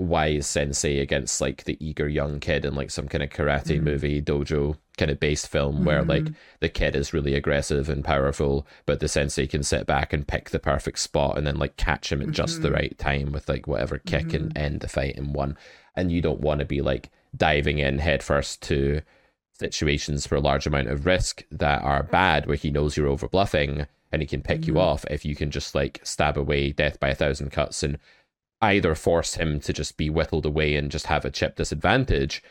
wise sensei against like the eager young kid in like some kind of karate mm-hmm. movie dojo kind of based film mm-hmm. where like the kid is really aggressive and powerful, but the sensei can sit back and pick the perfect spot and then like catch him at mm-hmm. just the right time with like whatever kick mm-hmm. and end the fight in one. And you don't want to be like diving in headfirst to situations for a large amount of risk that are bad, where he knows you're over bluffing and he can pick mm-hmm. you off if you can just like stab away death by a thousand cuts and either force him to just be whittled away and just have a chip disadvantage,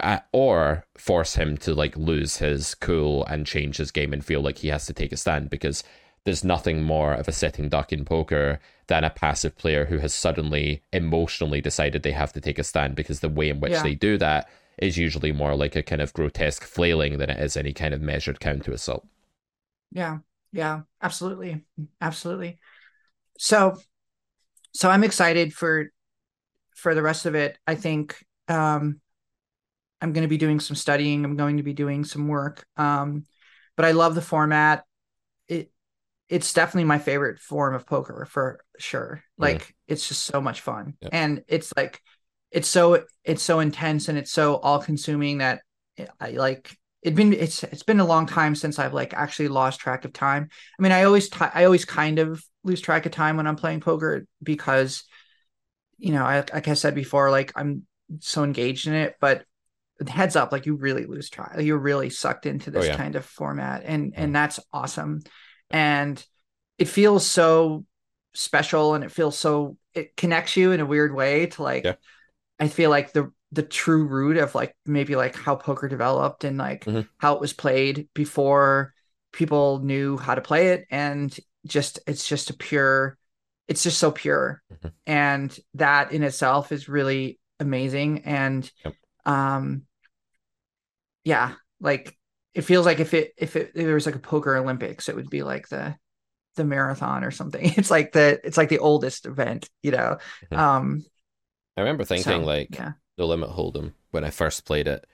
uh, or force him to like lose his cool and change his game and feel like he has to take a stand, because there's nothing more of a sitting duck in poker than a passive player who has suddenly emotionally decided they have to take a stand, because the way in which yeah. they do that is usually more like a kind of grotesque flailing than it is any kind of measured counter assault. Yeah, yeah, absolutely, absolutely. So... So I'm excited for for the rest of it. I think um, I'm going to be doing some studying. I'm going to be doing some work. Um, but I love the format. It It's definitely my favorite form of poker for sure. Like mm. it's just so much fun. Yep. And it's like, it's so, it's so intense and it's so all consuming that I like, it'd been, it's, it's been a long time since I've like actually lost track of time. I mean, I always, t- I always kind of lose track of time when I'm playing poker, because, you know, I, like I said before, like I'm so engaged in it, but heads up, like you really lose track. You're really sucked into this oh, yeah. kind of format. And, and that's awesome. And it feels so special, and it feels so, it connects you in a weird way to like, yeah. I feel like the, the true root of like maybe like how poker developed and like mm-hmm. how it was played before people knew how to play it. And just, it's just a pure, it's just so pure. Mm-hmm. And that in itself is really amazing. And, yep. um, yeah, like it feels like if it, if it, if there was like a poker Olympics, it would be like the, the marathon or something. It's like the, it's like the oldest event, you know? Mm-hmm. Um, I remember thinking so, like, yeah. No Limit Hold'em, when I first played it,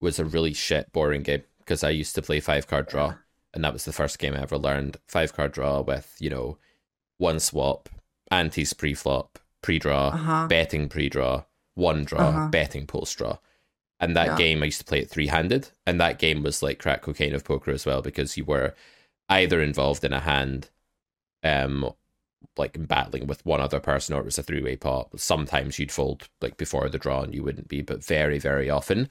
was a really shit boring game, because I used to play five card draw, and that was the first game I ever learned. Five card draw with, you know, one swap, antes pre-flop, pre-draw, uh-huh. betting pre-draw, one draw, uh-huh. betting post-draw. And that yeah. game, I used to play it three-handed, and that game was like crack cocaine of poker as well, because you were either involved in a hand um like battling with one other person, or it was a three-way pot. Sometimes you'd fold like before the draw and you wouldn't be, but very very often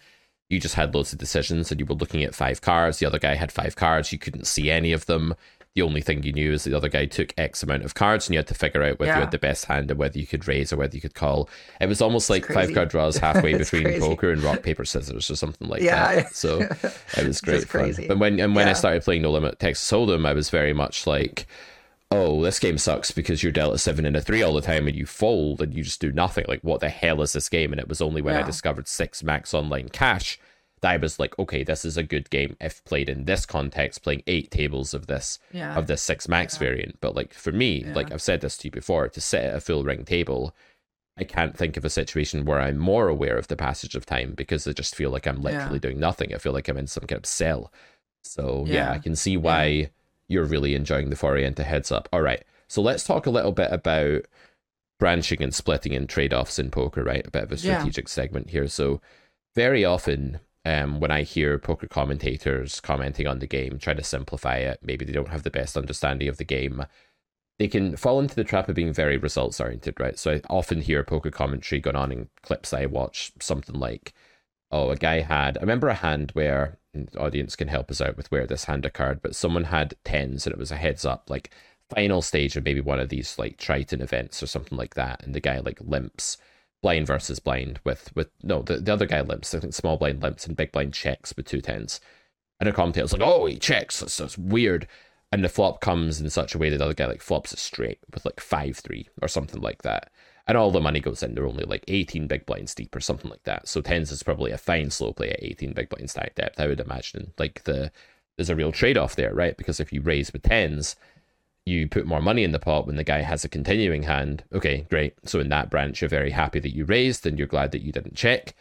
you just had loads of decisions and you were looking at five cards. The other guy had five cards, you couldn't see any of them. The only thing you knew is the other guy took X amount of cards, and you had to figure out whether yeah. you had the best hand and whether you could raise or whether you could call. It was almost like five card draws halfway between crazy. Poker and rock paper scissors or something like yeah. that. So it was great fun. But when and when yeah. I started playing No Limit Texas Hold'em, I was very much like, oh, this game sucks because you're dealt a seven and a three all the time and you fold and you just do nothing. Like, what the hell is this game? And it was only when yeah. I discovered six max online cash that I was like, okay, this is a good game if played in this context, playing eight tables of this yeah. of this six max yeah. variant. But like for me, yeah. like I've said this to you before, to sit at a full ring table, I can't think of a situation where I'm more aware of the passage of time, because I just feel like I'm literally yeah. doing nothing. I feel like I'm in some kind of cell. So yeah, yeah I can see why... Yeah. You're really enjoying the foray into heads up. All right, so let's talk a little bit about branching and splitting and trade-offs in poker, right? A bit of a strategic yeah. segment here. So very often um, when I hear poker commentators commenting on the game, trying to simplify it, maybe they don't have the best understanding of the game, they can fall into the trap of being very results-oriented, right? So I often hear poker commentary going on in clips I watch, something like, oh, a guy had, I remember a hand where, and the audience can help us out with where this hand occurred, but someone had tens and it was a heads up, like final stage of maybe one of these like Triton events or something like that. And the guy like limps blind versus blind with, with no, the, the other guy limps, I think small blind limps and big blind checks with two tens. And a commentator's like, oh, he checks, that's, that's weird. And the flop comes in such a way that the other guy like flops it straight with like five three or something like that. And all the money goes in. They're only like eighteen big blinds deep or something like that. So tens is probably a fine slow play at eighteen big blinds stack depth, I would imagine. Like the there's a real trade-off there, right? Because if you raise with tens, you put more money in the pot when the guy has a continuing hand. Okay, great. So in that branch, you're very happy that you raised and you're glad that you didn't check.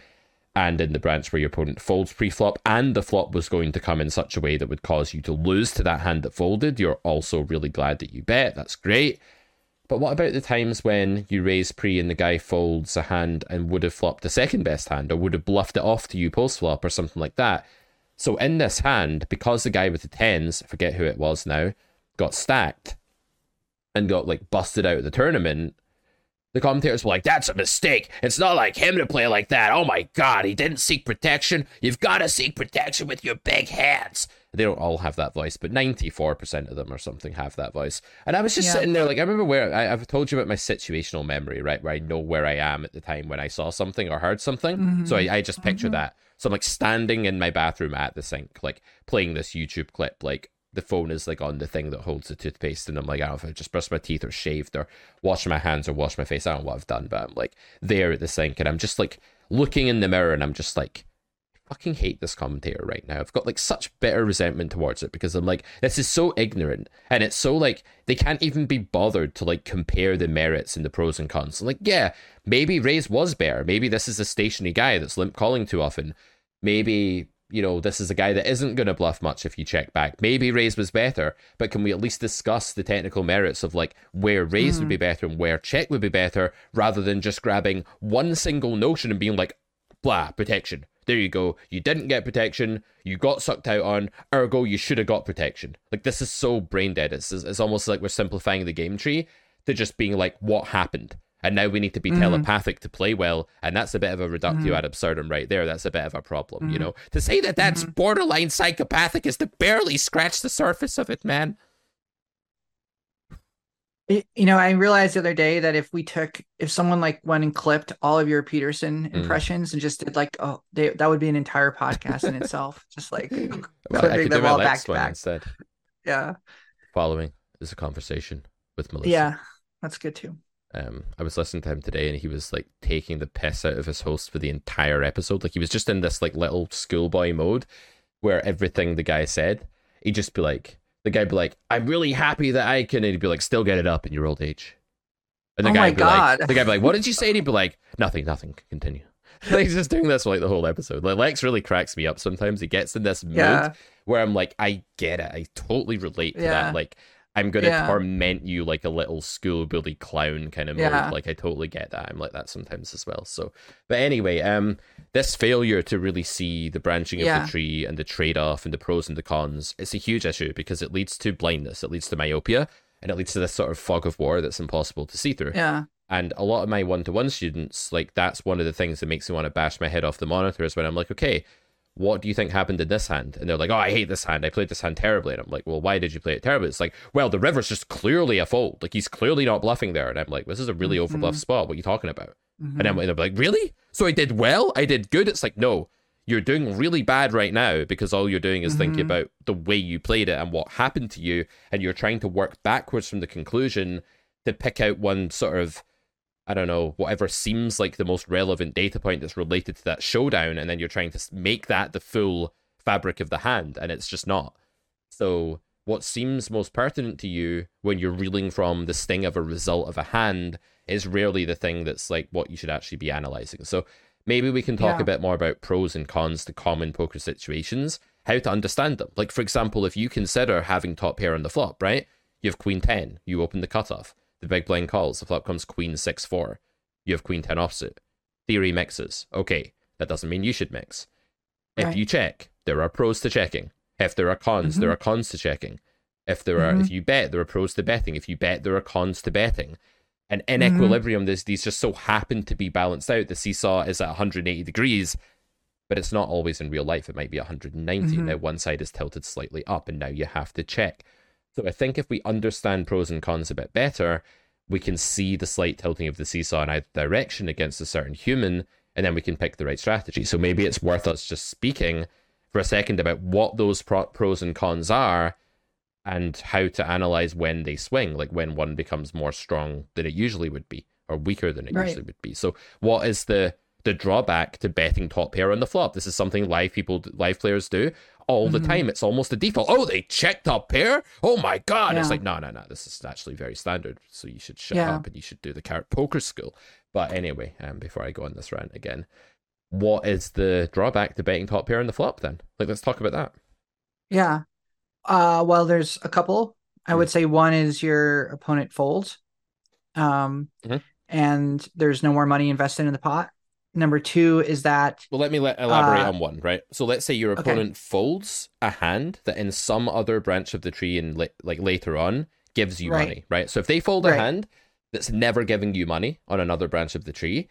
And in the branch where your opponent folds pre-flop and the flop was going to come in such a way that would cause you to lose to that hand that folded, you're also really glad that you bet. That's great. But what about the times when you raise pre and the guy folds a hand and would have flopped the second best hand or would have bluffed it off to you post-flop or something like that? So in this hand, because the guy with the tens, I forget who it was now, got stacked and got like busted out of the tournament, the commentators were like, that's a mistake. It's not like him to play like that. Oh my God, he didn't seek protection. You've got to seek protection with your big hands. They don't all have that voice, but ninety-four percent of them or something have that voice. And I was just yeah. sitting there, like, I remember where, I, I've told you about my situational memory, right? Where I know where I am at the time when I saw something or heard something. Mm-hmm. So I, I just picture mm-hmm. that. So I'm, like, standing in my bathroom at the sink, like, playing this YouTube clip, like, the phone is, like, on the thing that holds the toothpaste, and I'm like, I don't know if I just brushed my teeth or shaved or washed my hands or washed my face. I don't know what I've done, but I'm, like, there at the sink, and I'm just, like, looking in the mirror, and I'm just, like, fucking hate this commentator right now. I've got like such bitter resentment towards it because I'm like, this is so ignorant and it's so like they can't even be bothered to like compare the merits and the pros and cons. I'm like, yeah, maybe Rays was better. Maybe this is a stationary guy that's limp calling too often. Maybe, you know, this is a guy that isn't going to bluff much if you check back. Maybe Rays was better, but can we at least discuss the technical merits of like where Rays mm-hmm. would be better and where check would be better rather than just grabbing one single notion and being like, blah, protection. There you go. You didn't get protection. You got sucked out on. Ergo, you should have got protection. Like, this is so brain dead. It's, it's almost like we're simplifying the game tree to just being like, what happened? And now we need to be mm-hmm. telepathic to play well. And that's a bit of a reductio mm-hmm. ad absurdum right there. That's a bit of a problem, mm-hmm. you know? To say that that's mm-hmm. borderline psychopathic is to barely scratch the surface of it, man. You know, I realized the other day that if we took, if someone like went and clipped all of your Peterson impressions mm. and just did like, oh, they, that would be an entire podcast in itself. Just like well, clipping them all back to back. Instead. Yeah. Following is a conversation with Melissa. Yeah, that's good too. Um, I was listening to him today and he was like taking the piss out of his host for the entire episode. Like he was just in this like little schoolboy mode where everything the guy said, he'd just be like, the guy'd be like, I'm really happy that I can, and he'd be like, still get it up in your old age. And the oh guy'd be God. like, the guy'd be like, what did you say? And he'd be like, nothing, nothing, continue. Like, he's just doing this for like the whole episode. Like, Lex really cracks me up sometimes. He gets in this yeah. mood where I'm like, I get it. I totally relate to yeah. that. Like, I'm going to yeah. torment you like a little school bully clown kind of mode. Yeah. Like, I totally get that. I'm like that sometimes as well. So, but anyway, um, this failure to really see the branching yeah. of the tree and the trade-off and the pros and the cons, it's a huge issue because it leads to blindness, it leads to myopia, and it leads to this sort of fog of war that's impossible to see through. Yeah. And a lot of my one-to-one students, like, that's one of the things that makes me want to bash my head off the monitor is when I'm like, okay, what do you think happened in this hand? And they're like, oh, I hate this hand. I played this hand terribly. And I'm like, well, why did you play it terribly? It's like, well, the river's just clearly a fold. Like, he's clearly not bluffing there. And I'm like, this is a really mm-hmm. overbluffed spot. What are you talking about? Mm-hmm. And I'm like, really? So I did well? I did good? It's like, no, you're doing really bad right now because all you're doing is mm-hmm. thinking about the way you played it and what happened to you. And you're trying to work backwards from the conclusion to pick out one sort of, I don't know, whatever seems like the most relevant data point that's related to that showdown, and then you're trying to make that the full fabric of the hand, and it's just not. So what seems most pertinent to you when you're reeling from the sting of a result of a hand is rarely the thing that's like what you should actually be analyzing. So maybe we can talk yeah. a bit more about pros and cons to common poker situations, how to understand them. Like, for example, if you consider having top pair on the flop, right? You have queen ten, you open the cutoff. The big blind calls. The flop comes queen six four. You have queen ten offsuit. Theory mixes. Okay, that doesn't mean you should mix. If right. you check, there are pros to checking. If there are cons, mm-hmm. there are cons to checking. If there are, mm-hmm. if you bet, there are pros to betting. If you bet, there are cons to betting. And in mm-hmm. equilibrium, there's, these just so happen to be balanced out. The seesaw is at one hundred eighty degrees, but it's not always in real life. It might be one hundred ninety. Mm-hmm. Now one side is tilted slightly up, and now you have to check. So I think if we understand pros and cons a bit better, we can see the slight tilting of the seesaw in either direction against a certain human, and then we can pick the right strategy. So maybe it's worth us just speaking for a second about what those pro- pros and cons are, and how to analyze when they swing, like when one becomes more strong than it usually would be, or weaker than it right. usually would be. So what is the the drawback to betting top pair on the flop? This is something live people, live players do all mm-hmm. the time. It's almost a default. Oh, they checked top pair? Oh my God. Yeah. It's like, no, no, no, this is actually very standard. So you should shut yeah. up and you should do the Carrot Poker School. But anyway, um, before I go on this rant again, what is the drawback to betting top pair on the flop then? Like, let's talk about that. Yeah. Uh, well, there's a couple. I mm-hmm. would say one is your opponent folds, um, mm-hmm. and there's no more money invested in the pot. Number two is that... Well, let me let, elaborate uh, on one, right? So let's say your opponent okay. folds a hand that in some other branch of the tree and la- like later on gives you right. money, right? So if they fold right. a hand that's never giving you money on another branch of the tree,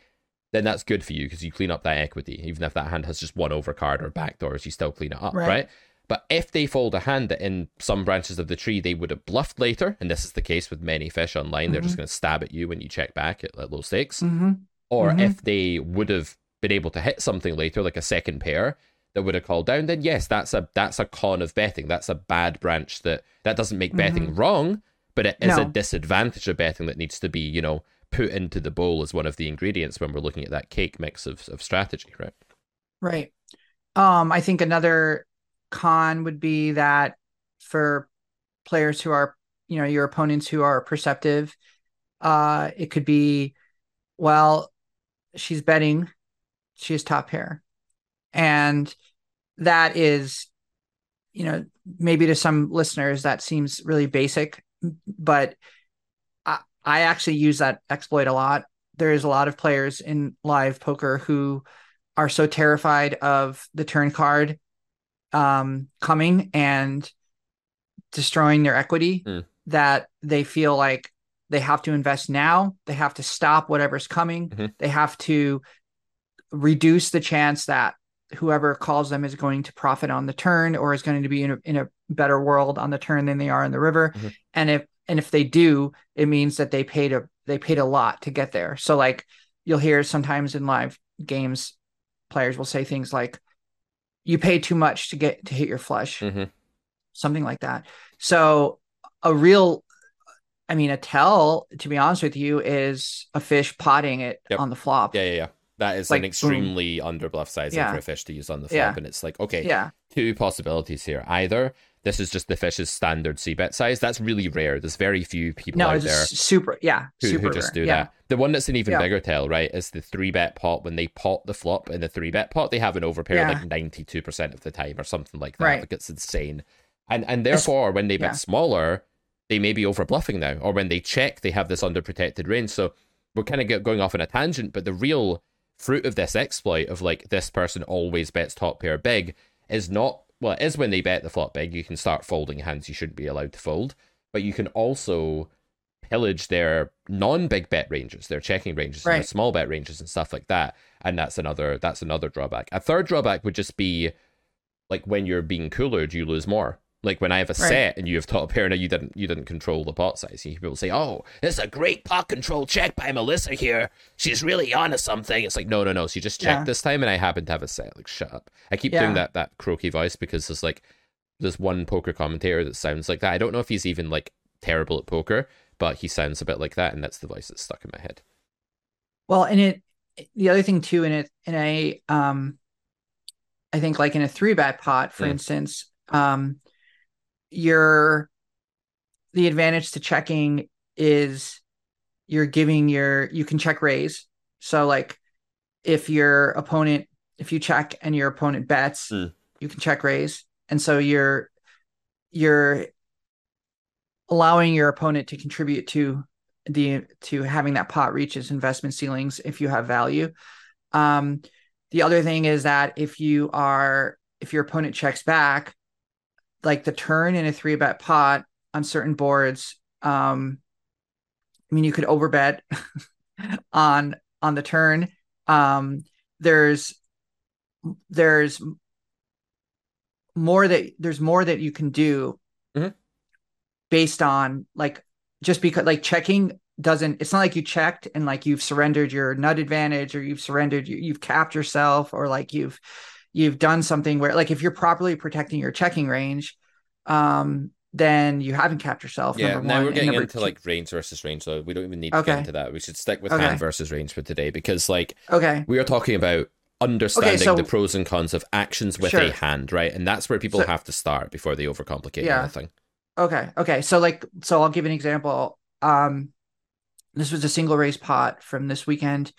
then that's good for you because you clean up that equity. Even if that hand has just one overcard or backdoors, you still clean it up, right? right? But if they fold a hand that in some branches of the tree they would have bluffed later, and this is the case with many fish online, mm-hmm. they're just going to stab at you when you check back at, at low stakes. Mm-hmm. Or mm-hmm. if they would have been able to hit something later, like a second pair that would have called down, then yes, that's a that's a con of betting. That's a bad branch that, that doesn't make mm-hmm. betting wrong, but it is no. a disadvantage of betting that needs to be, you know, put into the bowl as one of the ingredients when we're looking at that cake mix of, of strategy, right? Right. Um, I think another con would be that for players who are, you know, your opponents who are perceptive, uh, it could be, well, she's betting, she is top pair, and that is, you know, maybe to some listeners that seems really basic, but I, I actually use that exploit a lot. There is a lot of players in live poker who are so terrified of the turn card um, coming and destroying their equity mm. that they feel like they have to invest now. They have to stop whatever's coming. Mm-hmm. They have to reduce the chance that whoever calls them is going to profit on the turn or is going to be in a, in a better world on the turn than they are in the river. Mm-hmm. And if and if they do, it means that they paid a they paid a lot to get there. So like you'll hear sometimes in live games, players will say things like, "You paid too much to get to hit your flush," mm-hmm. something like that. So a real I mean, a tell, to be honest with you, is a fish potting it yep. on the flop. Yeah, yeah, yeah. That is like, an extremely boom. underbluff sizing yeah. for a fish to use on the flop. Yeah. And it's like, okay, yeah. two possibilities here. Either this is just the fish's standard c-bet size. That's really rare. There's very few people no, out there super, yeah, who, super who just do yeah. that. The one that's an even yeah. bigger tell, right, is the three-bet pot. When they pot the flop in the three-bet pot, they have an overpair yeah. like ninety-two percent of the time or something like that. Right. Like, it's insane. And, and therefore, it's, when they yeah. bet smaller... they may be over bluffing now, or when they check, they have this underprotected range. So we're kind of going off on a tangent, but the real fruit of this exploit of like, this person always bets top pair big is not, well, it is when they bet the flop big, you can start folding hands you shouldn't be allowed to fold, but you can also pillage their non-big bet ranges, their checking ranges, right. and their small bet ranges and stuff like that. And that's another, that's another drawback. A third drawback would just be like, when you're being coolered, you lose more. Like when I have a right. set and you have top pair, and you didn't you didn't control the pot size. And people say, "Oh, it's a great pot control check by Melissa here. She's really onto something." It's like, no, no, no. So you just checked yeah. this time, and I happen to have a set. Like, shut up. I keep yeah. doing that that croaky voice because there's like there's one poker commentator that sounds like that. I don't know if he's even like terrible at poker, but he sounds a bit like that, and that's the voice that's stuck in my head. Well, and it the other thing too, in it in a um, I think like in a three bet pot, for mm. instance, um. Your the advantage to checking is you're giving your you can check raise. So like if your opponent if you check and your opponent bets, mm. you can check raise. And so you're you're allowing your opponent to contribute to the to having that pot reach its investment ceilings if you have value. Um, the other thing is that if you are if your opponent checks back, like the turn in a three bet pot on certain boards. Um, I mean, you could overbet on on the turn. Um, there's there's more that there's more that you can do mm-hmm. based on like just because like checking doesn't. It's not like you checked and like you've surrendered your nut advantage or you've surrendered you, you've capped yourself or like you've you've done something where like if you're properly protecting your checking range. Um, then you haven't capped yourself. Yeah, number now one, we're getting into two. Like range versus range, so we don't even need to okay. get into that. We should stick with okay. hand versus range for today because, like, okay. we are talking about understanding okay, so, the pros and cons of actions with sure. a hand, right? And that's where people so, have to start before they overcomplicate yeah. anything. Okay, okay. So, like, so I'll give an example. Um, this was a single raise pot from this weekend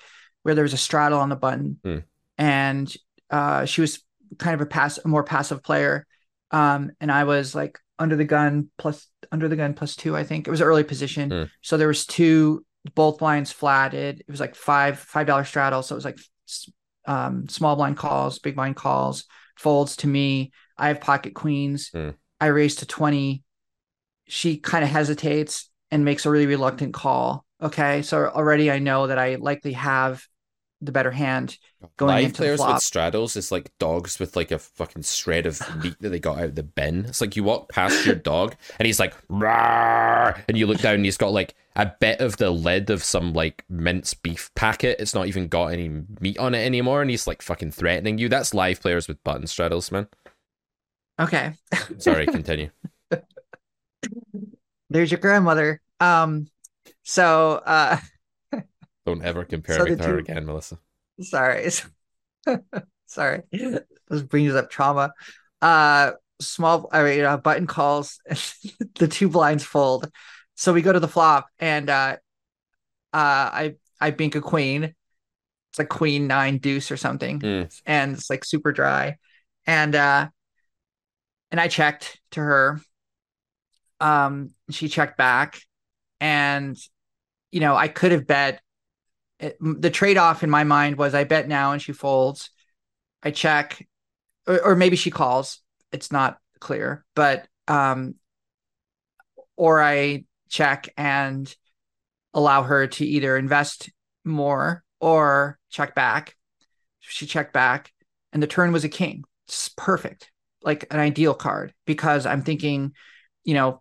where there was a straddle on the button, mm. and uh, she was kind of a pass, a more passive player. Um, and I was like under the gun plus under the gun plus two, I think it was early position. Mm. So there was two both blinds flatted. It was like five, five dollar straddle. So it was like, um, small blind calls, big blind calls, folds to me. I have pocket queens. Mm. I raise to twenty. She kind of hesitates and makes a really reluctant call. Okay. So already I know that I likely have the better hand going Live into players the flop. With straddles is like dogs with like a fucking shred of meat that they got out of the bin. It's like you walk past your dog and he's like Rawr! And you look down and he's got like a bit of the lid of some like mince beef packet. It's not even got any meat on it anymore and he's like fucking threatening you. That's live players with button straddles, man. Okay. Sorry, continue. There's your grandmother. Um so uh Don't ever compare so me to her two... again, Melissa. Sorry. Sorry. This brings up trauma. Uh, small I mean, uh, button calls. The two blinds fold. So we go to the flop, and uh, uh, I, I bink a queen. It's like queen nine deuce or something. Mm. And it's like super dry. And uh, and I checked to her. Um, she checked back. And, you know, I could have bet. It, the trade-off in my mind was I bet now and she folds. I check, or, or maybe she calls. It's not clear, but um, or I check and allow her to either invest more or check back. She checked back, and the turn was a king. It's perfect, like an ideal card because I'm thinking, you know,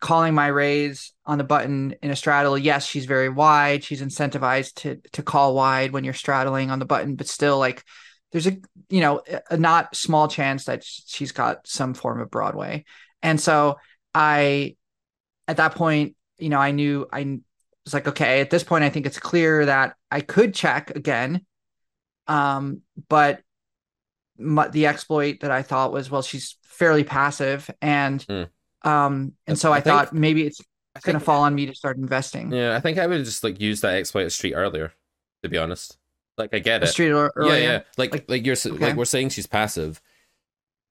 calling my raise on the button in a straddle. Yes, she's very wide. She's incentivized to to call wide when you're straddling on the button, but still like there's a, you know, a not small chance that she's got some form of Broadway. And so I, at that point, you know, I knew I was like, okay, at this point, I think it's clear that I could check again. Um, but my, the exploit that I thought was, well, she's fairly passive and, mm. Um, and so I, I think, thought maybe it's going to fall on me to start investing. Yeah, I think I would have just like used that exploit a street earlier, to be honest. Like I get it. A street or earlier. Yeah, yeah. Like like, like you're okay. like we're saying she's passive.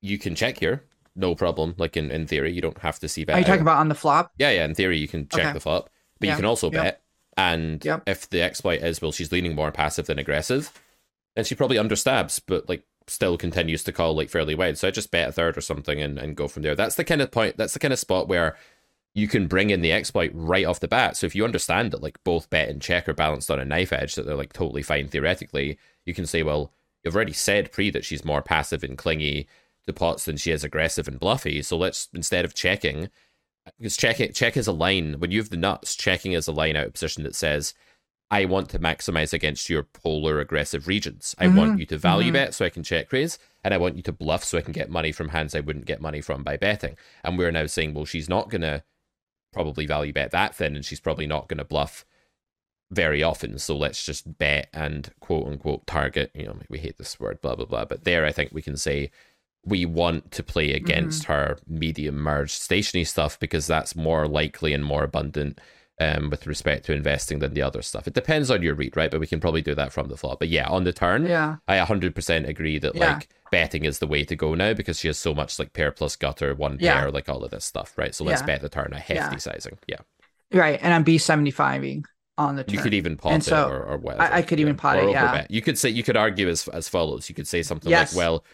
You can check here, no problem. Like in, in theory, you don't have to see bet. Are you talking about on the flop? Yeah, yeah. In theory, you can check okay. the flop, but yeah. you can also yep. bet. And yep. if the exploit is well, she's leaning more passive than aggressive, and she probably understabs, but like. Still continues to call like fairly wide, so I just bet a third or something and, and go from there. That's the kind of point, that's the kind of spot where you can bring in the exploit right off the bat. So if you understand that like both bet and check are balanced on a knife edge, that they're like totally fine theoretically, you can say, well, you've already said pre that she's more passive and clingy to pots than she is aggressive and bluffy, so let's, instead of checking, because check it, check is a line when you have the nuts, checking is a line out of position that says I want to maximize against your polar aggressive regions. I mm-hmm. want you to value mm-hmm. bet so I can check raise, and I want you to bluff so I can get money from hands I wouldn't get money from by betting. And we're now saying, well, she's not going to probably value bet that thin, and she's probably not going to bluff very often. So let's just bet and quote unquote target. You know, we hate this word, blah, blah, blah. But there, I think we can say we want to play against mm-hmm. her medium merged stationary stuff because that's more likely and more abundant. Um, with respect to investing than the other stuff. It depends on your read, right? But we can probably do that from the flop. But yeah, on the turn, yeah. I one hundred percent agree that yeah. like betting is the way to go now because she has so much like pair plus gutter, one yeah. pair, like all of this stuff, right? So let's yeah. bet the turn a hefty yeah. sizing. Yeah. Right. And I'm B seventy-fiving on the turn. You could even pot and it so or, or whatever. I, I could even pot it, yeah. You could say, you could argue as as follows. You could say something yes. like, well,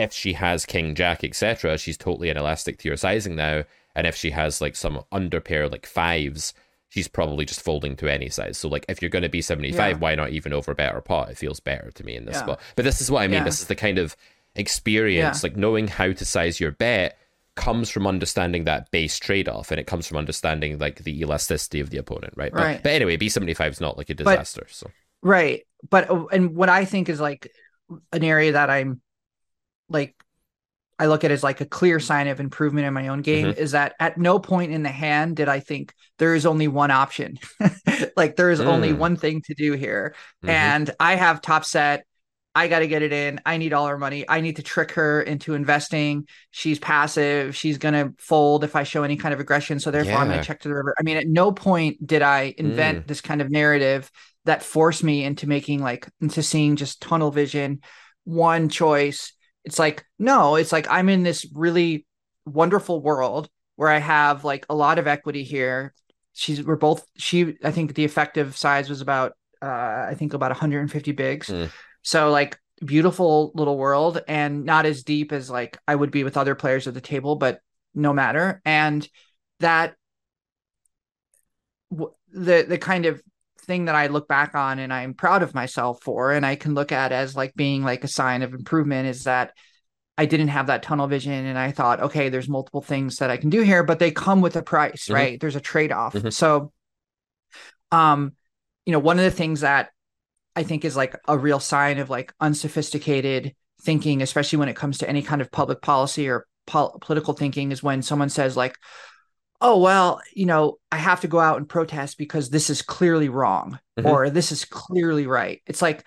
if she has king, jack, et cetera, she's totally inelastic to your sizing now. And if she has like some underpair, like fives, she's probably just folding to any size. So like, if you're going to be seventy-five, yeah. why not even over bet or pot? It feels better to me in this yeah. spot. But this is what I mean. Yeah. This is the kind of experience, yeah. like knowing how to size your bet comes from understanding that base trade-off, and it comes from understanding like the elasticity of the opponent, right? Right. But, but anyway, B seventy-five is not like a disaster. But, so right. But and what I think is like an area that I'm like, I look at it as like a clear sign of improvement in my own game mm-hmm. is that at no point in the hand did I think there is only one option. Like there is mm. only one thing to do here. Mm-hmm. And I have top set. I got to get it in. I need all her money. I need to trick her into investing. She's passive. She's going to fold if I show any kind of aggression. So therefore yeah. I'm going to check to the river. I mean, at no point did I invent mm. this kind of narrative that forced me into making like, into seeing just tunnel vision, one choice. It's like, no, it's like I'm in this really wonderful world where I have like a lot of equity here. She's, we're both, she, I think the effective size was about, uh, I think about one hundred fifty bigs. Mm. So like beautiful little world, and not as deep as like I would be with other players at the table, but no matter. And that, the the kind of thing that I look back on and I'm proud of myself for, and I can look at as like being like a sign of improvement, is that I didn't have that tunnel vision. And I thought, okay, there's multiple things that I can do here, but they come with a price, mm-hmm. right? There's a trade-off. Mm-hmm. So, um, you know, one of the things that I think is like a real sign of like unsophisticated thinking, especially when it comes to any kind of public policy or pol- political thinking, is when someone says like, oh, well, you know, I have to go out and protest because this is clearly wrong mm-hmm. or this is clearly right. It's like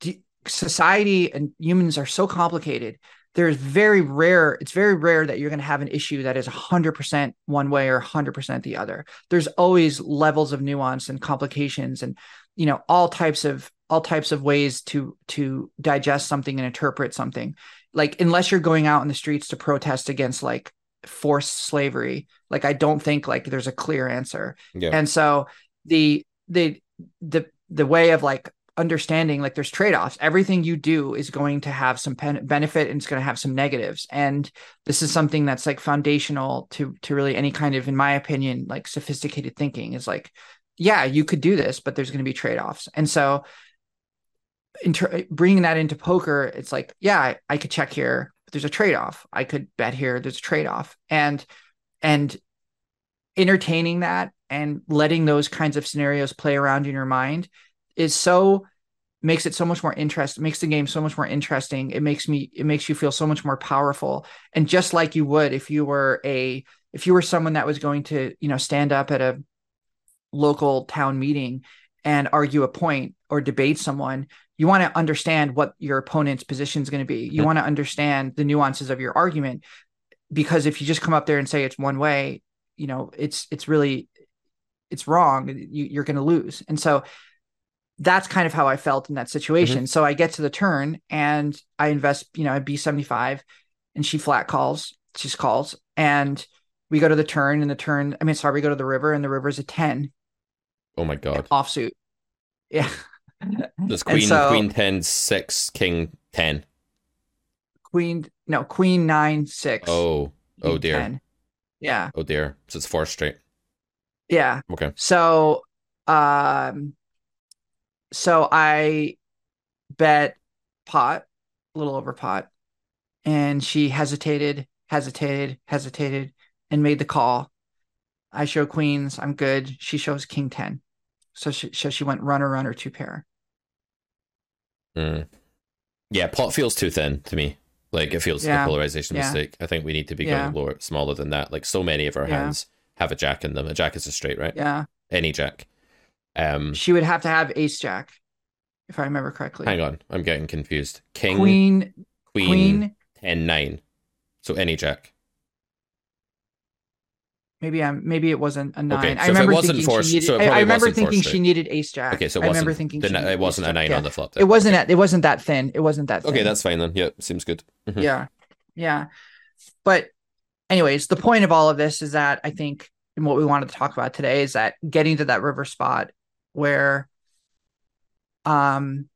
d- society and humans are so complicated. There's very rare. It's very rare that you're going to have an issue that is one hundred percent one way or one hundred percent the other. There's always levels of nuance and complications and, you know, all types of all types of ways to to digest something and interpret something. Like, unless you're going out in the streets to protest against like forced slavery, like I don't think like there's a clear answer. Yeah. And so the the the the way of like understanding like there's trade-offs. Everything you do is going to have some pen- benefit and it's going to have some negatives. And this is something that's like foundational to to really any kind of, in my opinion, like sophisticated thinking, is like, yeah, you could do this, but there's going to be trade-offs. And so inter- bringing that into poker, it's like, yeah, I, I could check here, but there's a trade-off. I could bet here, there's a trade-off. And, and entertaining that and letting those kinds of scenarios play around in your mind is so, makes it so much more interesting, makes the game so much more interesting. It makes me, it makes you feel so much more powerful. And just like you would, if you were a, if you were someone that was going to, you know, stand up at a local town meeting and argue a point or debate someone, you want to understand what your opponent's position is going to be. You want to understand the nuances of your argument, because if you just come up there and say it's one way, you know, it's, it's really, it's wrong. You, you're going to lose. And so that's kind of how I felt in that situation. Mm-hmm. So I get to the turn and I invest, you know, I B seventy-five, and she flat calls, she just calls, and we go to the turn and the turn, I mean, sorry, we go to the river and the river is a ten. Oh my God. Offsuit. Yeah. That's queen, so, queen, ten, six, king, ten. Queen, no, queen, nine, six. Oh, oh dear. ten. Yeah. Oh dear. So it's four straight. Yeah. Okay. So, um, so I bet pot, a little over pot, and she hesitated, hesitated, hesitated, and made the call. I show queens, I'm good. She shows king ten. So she, so she went runner, runner, two pair. Mm. Yeah, pot feels too thin to me. Like, it feels yeah. like a polarization yeah. mistake. I think we need to be yeah. going lower, smaller than that. Like, so many of our yeah. hands have a jack in them. A jack is a straight, right? Yeah. Any jack. Um, she would have to have ace jack, if I remember correctly. Hang on, I'm getting confused. King, queen, queen, queen, ten, nine. So any jack. Maybe I'm. Maybe it wasn't a nine. Okay, so I remember thinking forced, she needed. So I remember thinking she needed ace jack. Okay, so it wasn't, I remember thinking the, she it wasn't a nine yeah. on the flop. There. It wasn't. Okay. A, it wasn't that thin. It wasn't that. Thin. Okay, that's fine then. Yeah, seems good. Mm-hmm. Yeah, yeah. But, anyways, the point of all of this is that I think, and what we wanted to talk about today is that getting to that river spot where, um,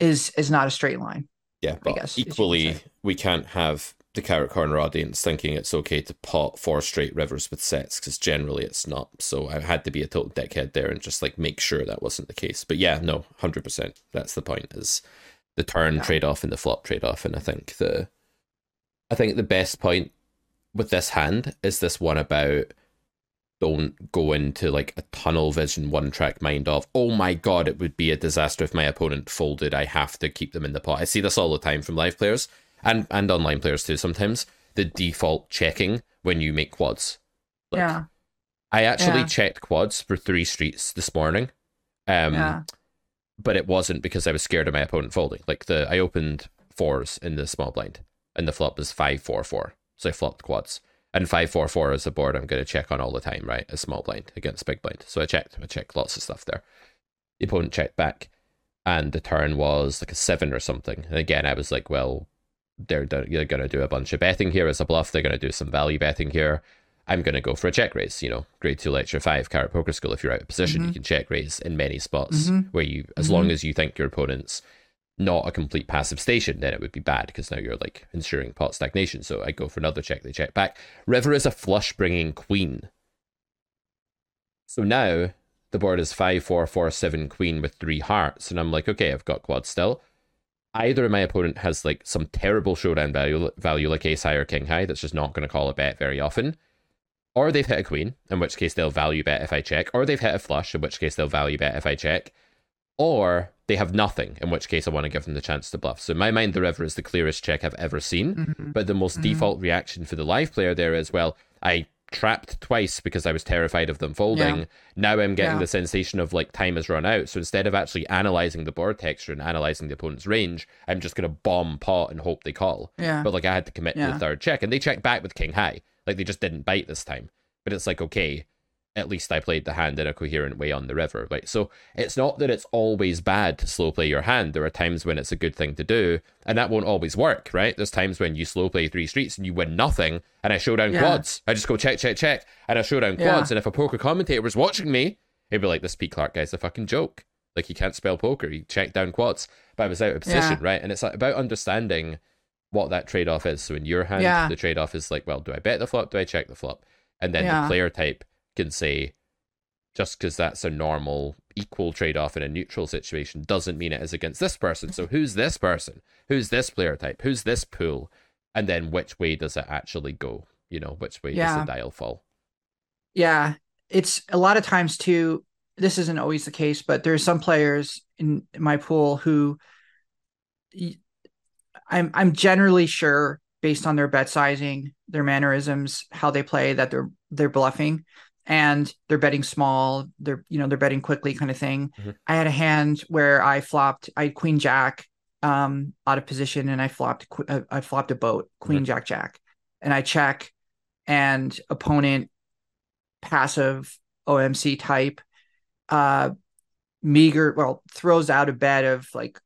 is is not a straight line. Yeah, but guess, equally, we can't have the Carrot Corner audience thinking it's okay to pot four straight rivers with sets, because generally it's not. So I had to be a total dickhead there and just like make sure that wasn't the case. But yeah, no, one hundred percent. That's the point, is the turn yeah. trade-off and the flop trade-off. And I think the I think the best point with this hand is this one about don't go into like a tunnel vision, one track mind of, oh my god, it would be a disaster if my opponent folded, I have to keep them in the pot. I see this all the time from live players and, and online players too sometimes, the default checking when you make quads. Like, yeah. I actually yeah. checked quads for three streets this morning. Um, yeah. But it wasn't because I was scared of my opponent folding. Like the I opened fours in the small blind and the flop was five four four. So I flopped quads. And five four four is a board I'm going to check on all the time, right? A small blind against big blind. So I checked. I checked lots of stuff there. The opponent checked back, and the turn was like a seven or something. And again, I was like, well, they're, they're going to do a bunch of betting here as a bluff. They're going to do some value betting here. I'm going to go for a check raise. You know, grade two, lecture five, Carrot Poker School. If you're out of position, mm-hmm. you can check raise in many spots mm-hmm. where you, as mm-hmm. long as you think your opponent's not a complete passive station, then it would be bad, because now you're like ensuring pot stagnation. So I go for another check, they check back. River is a flush bringing queen. So now the board is five four four seven queen with three hearts, and I'm like, okay, I've got quad still. Either my opponent has like some terrible showdown value, value like ace high or king high that's just not going to call a bet very often, or they've hit a queen, in which case they'll value bet if I check, or they've hit a flush, in which case they'll value bet if I check, or they have nothing, in which case I want to give them the chance to bluff. So in my mind, the river is the clearest check I've ever seen, mm-hmm. but the most mm-hmm. default reaction for the live player there is, well, I trapped twice because I was terrified of them folding. Yeah. Now I'm getting yeah. the sensation of like time has run out. So instead of actually analyzing the board texture and analyzing the opponent's range, I'm just going to bomb pot and hope they call. Yeah. But like I had to commit yeah. to the third check, and they checked back with king high. Like they just didn't bite this time. But it's like, okay, at least I played the hand in a coherent way on the river, right? So it's not that it's always bad to slow play your hand. There are times when it's a good thing to do, and that won't always work, right? There's times when you slow play three streets and you win nothing, and I show down yeah. quads. I just go check, check, check, and I show down yeah. quads. And if a poker commentator was watching me, he'd be like, this Pete Clark guy's a fucking joke. Like, he can't spell poker. He checked down quads. But I was out of position, yeah. right? And it's about understanding what that trade-off is. So in your hand, yeah. the trade-off is like, well, do I bet the flop? Do I check the flop? And then yeah. the player type can say, just because that's a normal equal trade-off in a neutral situation doesn't mean it is against this person. So who's this person? Who's this player type? Who's this pool? And then which way does it actually go? You know, which way yeah. does the dial fall? Yeah, it's a lot of times too, this isn't always the case, but there's some players in my pool who I'm I'm generally sure, based on their bet sizing, their mannerisms, how they play, that they're they're bluffing. And they're betting small, they're, you know, they're betting quickly kind of thing. Mm-hmm. I had a hand where I flopped, I had queen jack um, out of position, and I flopped, I flopped a boat, queen mm-hmm. jack jack, and I check, and opponent passive O M C type, uh, meager, well, throws out a bet of like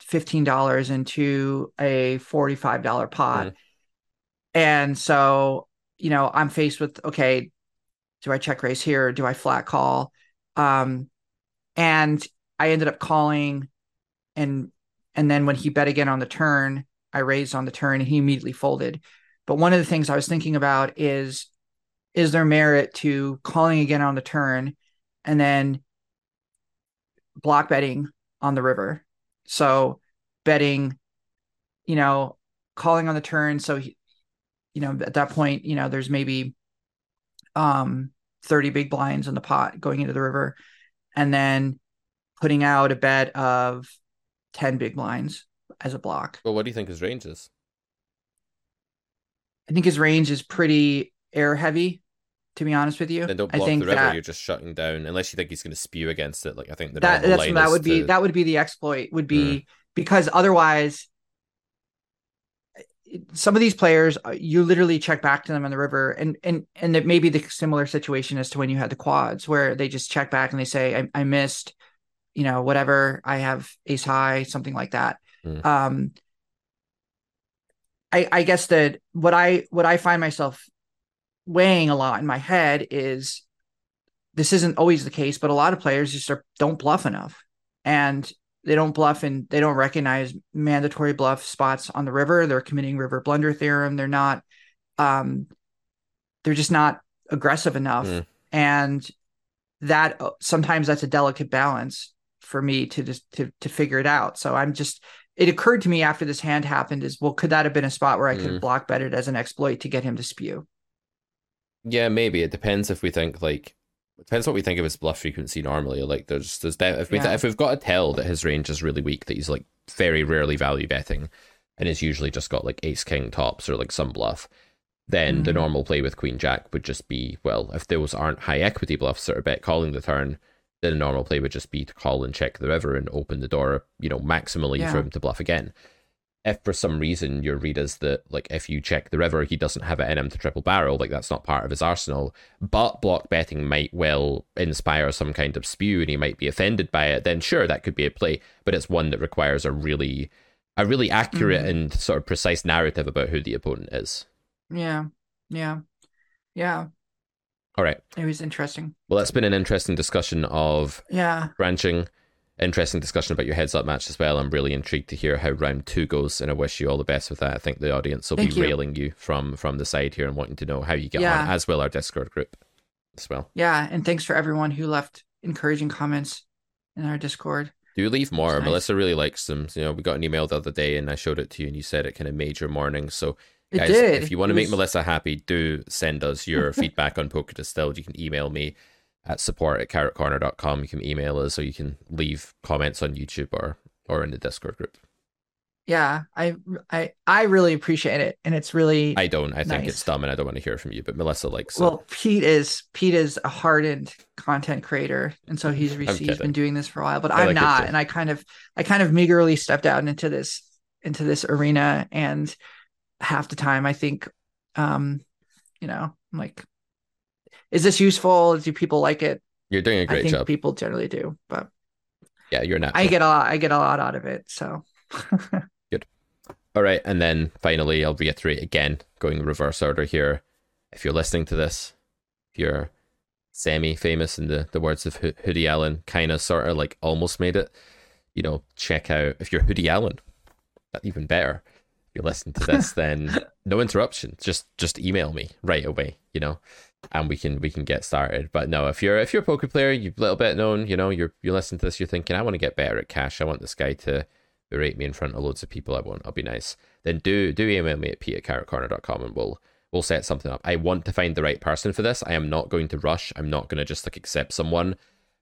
fifteen dollars into a forty-five dollars pot, mm-hmm. and so, you know, I'm faced with, okay, do I check raise here? Do I flat call? Um, and I ended up calling, and and then when he bet again on the turn, I raised on the turn, and he immediately folded. But one of the things I was thinking about is, is there merit to calling again on the turn and then block betting on the river? So betting, you know, calling on the turn. So, he, you know, at that point, you know, there's maybe um thirty big blinds in the pot going into the river, and then putting out a bet of ten big blinds as a block. Well, what do you think his range is? I think his range is pretty air heavy, to be honest with you. Then don't block I think the river, that, you're just shutting down, unless you think he's going to spew against it. Like, I think the that, that's, line that would be to... that would be the exploit, would be mm. because otherwise some of these players, you literally check back to them on the river, and and and it may be the similar situation as to when you had the quads, where they just check back and they say, I, I missed, you know, whatever, I have ace high, something like that. Mm. Um, I I guess that what I what I find myself weighing a lot in my head is, this isn't always the case, but a lot of players just are, don't bluff enough, and They don't bluff and they don't recognize mandatory bluff spots on the river. They're committing river blunder theorem. They're not, um, they're just not aggressive enough. Mm. And that sometimes that's a delicate balance for me to just, to, to figure it out. So I'm just, it occurred to me after this hand happened is, well, could that have been a spot where I could mm. block bet it as an exploit to get him to spew? Yeah, maybe. It depends if we think like, It depends what we think of his bluff frequency normally. Like there's there's def- if we yeah. th- if we've got a tell that his range is really weak, that he's like very rarely value betting, and it's usually just got like ace king tops or like some bluff, then mm-hmm. the normal play with queen jack would just be, well, if those aren't high equity bluffs that are bet calling the turn, then the normal play would just be to call and check the river and open the door, you know, maximally yeah. for him to bluff again. If for some reason your read is that, like, if you check the river, he doesn't have it in him to triple barrel, like, that's not part of his arsenal, but block betting might well inspire some kind of spew and he might be offended by it, then sure, that could be a play, but it's one that requires a really a really accurate mm-hmm. and sort of precise narrative about who the opponent is. Yeah, yeah, yeah. All right. It was interesting. Well, that's been an interesting discussion of yeah. branching. Interesting discussion about your heads up match as well. I'm really intrigued to hear how round two goes, and I wish you all the best with that. I think the audience will Thank be you. railing you from from the side here and wanting to know how you get yeah. on, as well our Discord group as well. Yeah, and thanks for everyone who left encouraging comments in our Discord. Do leave more. Nice. Melissa really likes them. You know, we got an email the other day and I showed it to you and you said it kind of made your morning. So it guys, did. if you want to make was... Melissa happy, do send us your feedback on Poker Distilled. You can email me at support at carrot corner dot com. You can email us, or you can leave comments on YouTube or or in the Discord group. Yeah, I I I really appreciate it, and it's really I don't. I nice. think it's dumb, and I don't want to hear from you. But Melissa likes. Well, it. Pete is Pete is a hardened content creator, and so he's he's been doing this for a while. But I I'm like not, and I kind of I kind of meagerly stepped out into this into this arena, and half the time I think, um, you know, I'm like, is this useful? Do people like it? You're doing a great I think job. People generally do, but yeah, you're not. I get a lot. I get a lot out of it. So good. All right, and then finally, I'll reiterate again, going reverse order here. If you're listening to this, if you're semi-famous in the, the words of Ho- Hoodie Allen, kind of, sort of, like almost made it, you know, check out. If you're Hoodie Allen, that's even better. If you're listening to this, then no interruption. Just just email me right away. You know. And we can we can get started. But no, if you're if you're a poker player, you're a little bit known, you know, you're you listen to this, you're thinking, I want to get better at cash. I want this guy to berate me in front of loads of people. I won't. I'll be nice. Then do do email me at pete at carrot corner dot com and we'll we'll set something up. I want to find the right person for this. I am not going to rush. I'm not going to just like accept someone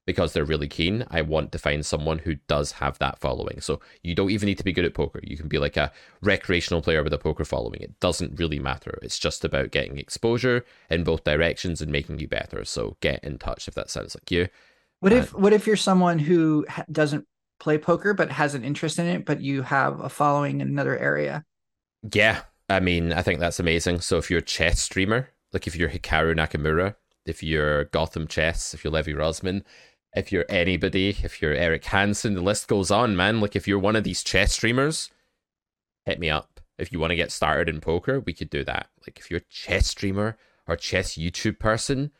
because they're really keen. I want to find someone who does have that following. So you don't even need to be good at poker. You can be like a recreational player with a poker following. It doesn't really matter. It's just about getting exposure in both directions and making you better. So get in touch if that sounds like you. What and- if what if you're someone who ha- doesn't play poker but has an interest in it, but you have a following in another area? Yeah, I mean, I think that's amazing. So if you're a chess streamer, like if you're Hikaru Nakamura, if you're Gotham Chess, if you're Levy Rozman, if you're anybody, if you're Eric Hansen, the list goes on, man. Like, if you're one of these chess streamers, hit me up. If you want to get started in poker, we could do that. Like, if you're a chess streamer or chess YouTube person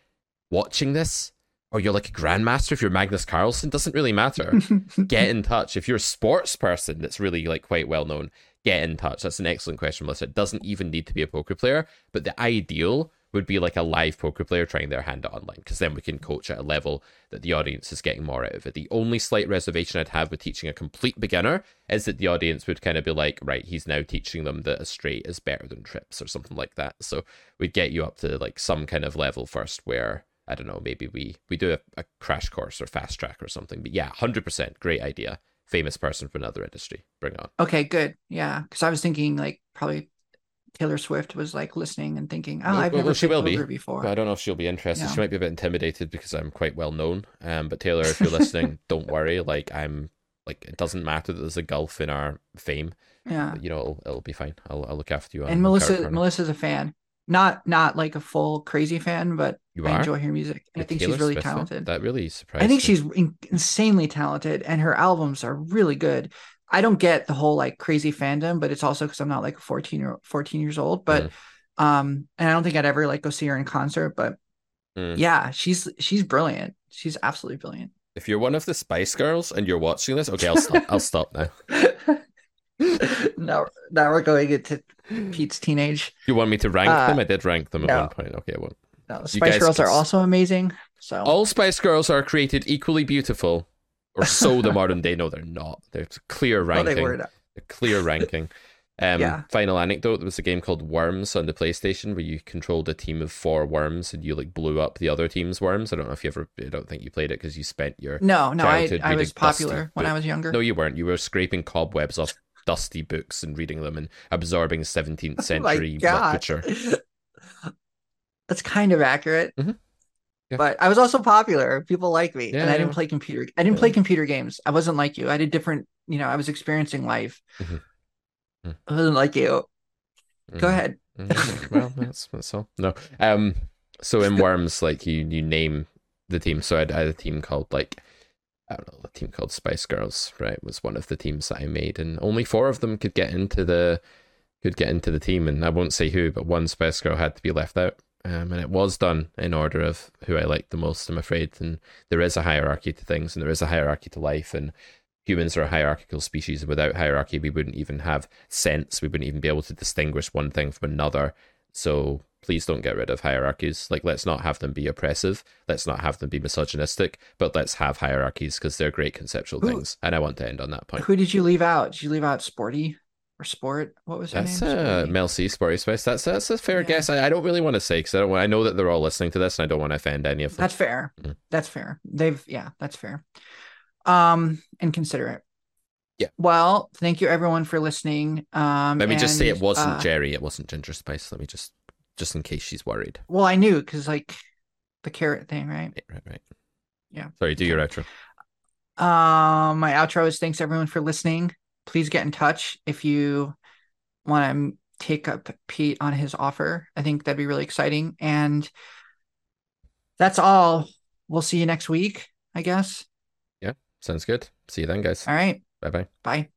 watching this, or you're like a grandmaster, if you're Magnus Carlsen, doesn't really matter. Get in touch. If you're a sports person that's really, like, quite well-known, get in touch. That's an excellent question, Melissa. It doesn't even need to be a poker player, but the ideal would be like a live poker player trying their hand at online, because then we can coach at a level that the audience is getting more out of it. The only slight reservation I'd have with teaching a complete beginner is that the audience would kind of be like, right, he's now teaching them that a straight is better than trips or something like that. So we'd get you up to like some kind of level first where, I don't know, maybe we, we do a, a crash course or fast track or something. But yeah, one hundred percent great idea. Famous person from another industry. Bring on. Okay, good. Yeah, because I was thinking like probably Taylor Swift was like listening and thinking, oh, well, I've never well, she will be. before. I don't know if she'll be interested. Yeah. She might be a bit intimidated because I'm quite well known. Um, but Taylor, if you're listening, don't worry. Like I'm like, it doesn't matter that there's a gulf in our fame. Yeah. You know, it'll, it'll be fine. I'll, I'll look after you. And Melissa, Melissa's a fan, not, not like a full crazy fan, but you I are? enjoy her music. And I think Taylor she's really Swift talented. Fan? That really surprised me. I think me. she's in- insanely talented and her albums are really good. I don't get the whole like crazy fandom, but it's also because I'm not like fourteen or fourteen years old, but, mm. um, and I don't think I'd ever like go see her in concert, but mm. yeah, she's, she's brilliant. She's absolutely brilliant. If you're one of the Spice Girls and you're watching this, okay, I'll stop. I'll stop now. Now, now we're going into Pete's teenage. You want me to rank uh, them? I did rank them at no. one point. Okay, I won't. No, Spice Girls can... are also amazing. So all Spice Girls are created equally beautiful, or so the modern day. No, they're not. They're clear ranking. Well, they were clear ranking. Um, yeah. Final anecdote: there was a game called Worms on the PlayStation where you controlled a team of four worms and you like blew up the other team's worms. I don't know if you ever. I don't think you played it because you spent your no, no. I, I was popular when I was younger. No, you weren't. You were scraping cobwebs off dusty books and reading them and absorbing seventeenth century oh literature. That's kind of accurate. Mm-hmm. Yeah. But I was also popular. People like me, yeah, and I didn't play computer. I didn't yeah. play computer games. I wasn't like you. I did different. You know, I was experiencing life. Mm-hmm. I wasn't like you. Go mm. ahead. Well, that's that's all. No. Um. So in Worms, like you, you name the team. So I had a team called like I don't know, a team called Spice Girls. Right, was one of the teams that I made, and only four of them could get into the could get into the team, and I won't say who, but one Spice Girl had to be left out. Um, and it was done in order of who I liked the most, I'm afraid. And there is a hierarchy to things, and there is a hierarchy to life, and humans are a hierarchical species, and without hierarchy, we wouldn't even have sense. We wouldn't even be able to distinguish one thing from another. So please don't get rid of hierarchies. Like, let's not have them be oppressive. Let's not have them be misogynistic, but let's have hierarchies because they're great conceptual who, things. And I want to end on that point. Who did you leave out? Did you leave out Sporty or Sport? What was her that's name? That's uh, Mel C, Sporty Spice. That's, that's a fair yeah. guess. I, I don't really want to say because I, I know that they're all listening to this and I don't want to offend any of them. That's fair. Mm. That's fair. They've, yeah, that's fair. Um and consider it. Yeah. Well, thank you everyone for listening. Um Let me and, just say it wasn't uh, Jerry, it wasn't Ginger Spice. Let me just just in case she's worried. Well, I knew because like the carrot thing, right? Right, right, right. Yeah. Sorry, do your outro. Um my outro is thanks everyone for listening. Please get in touch if you want to take up Pete on his offer. I think that'd be really exciting. And that's all. We'll see you next week, I guess. Sounds good. See you then, guys. All right. Bye-bye. Bye.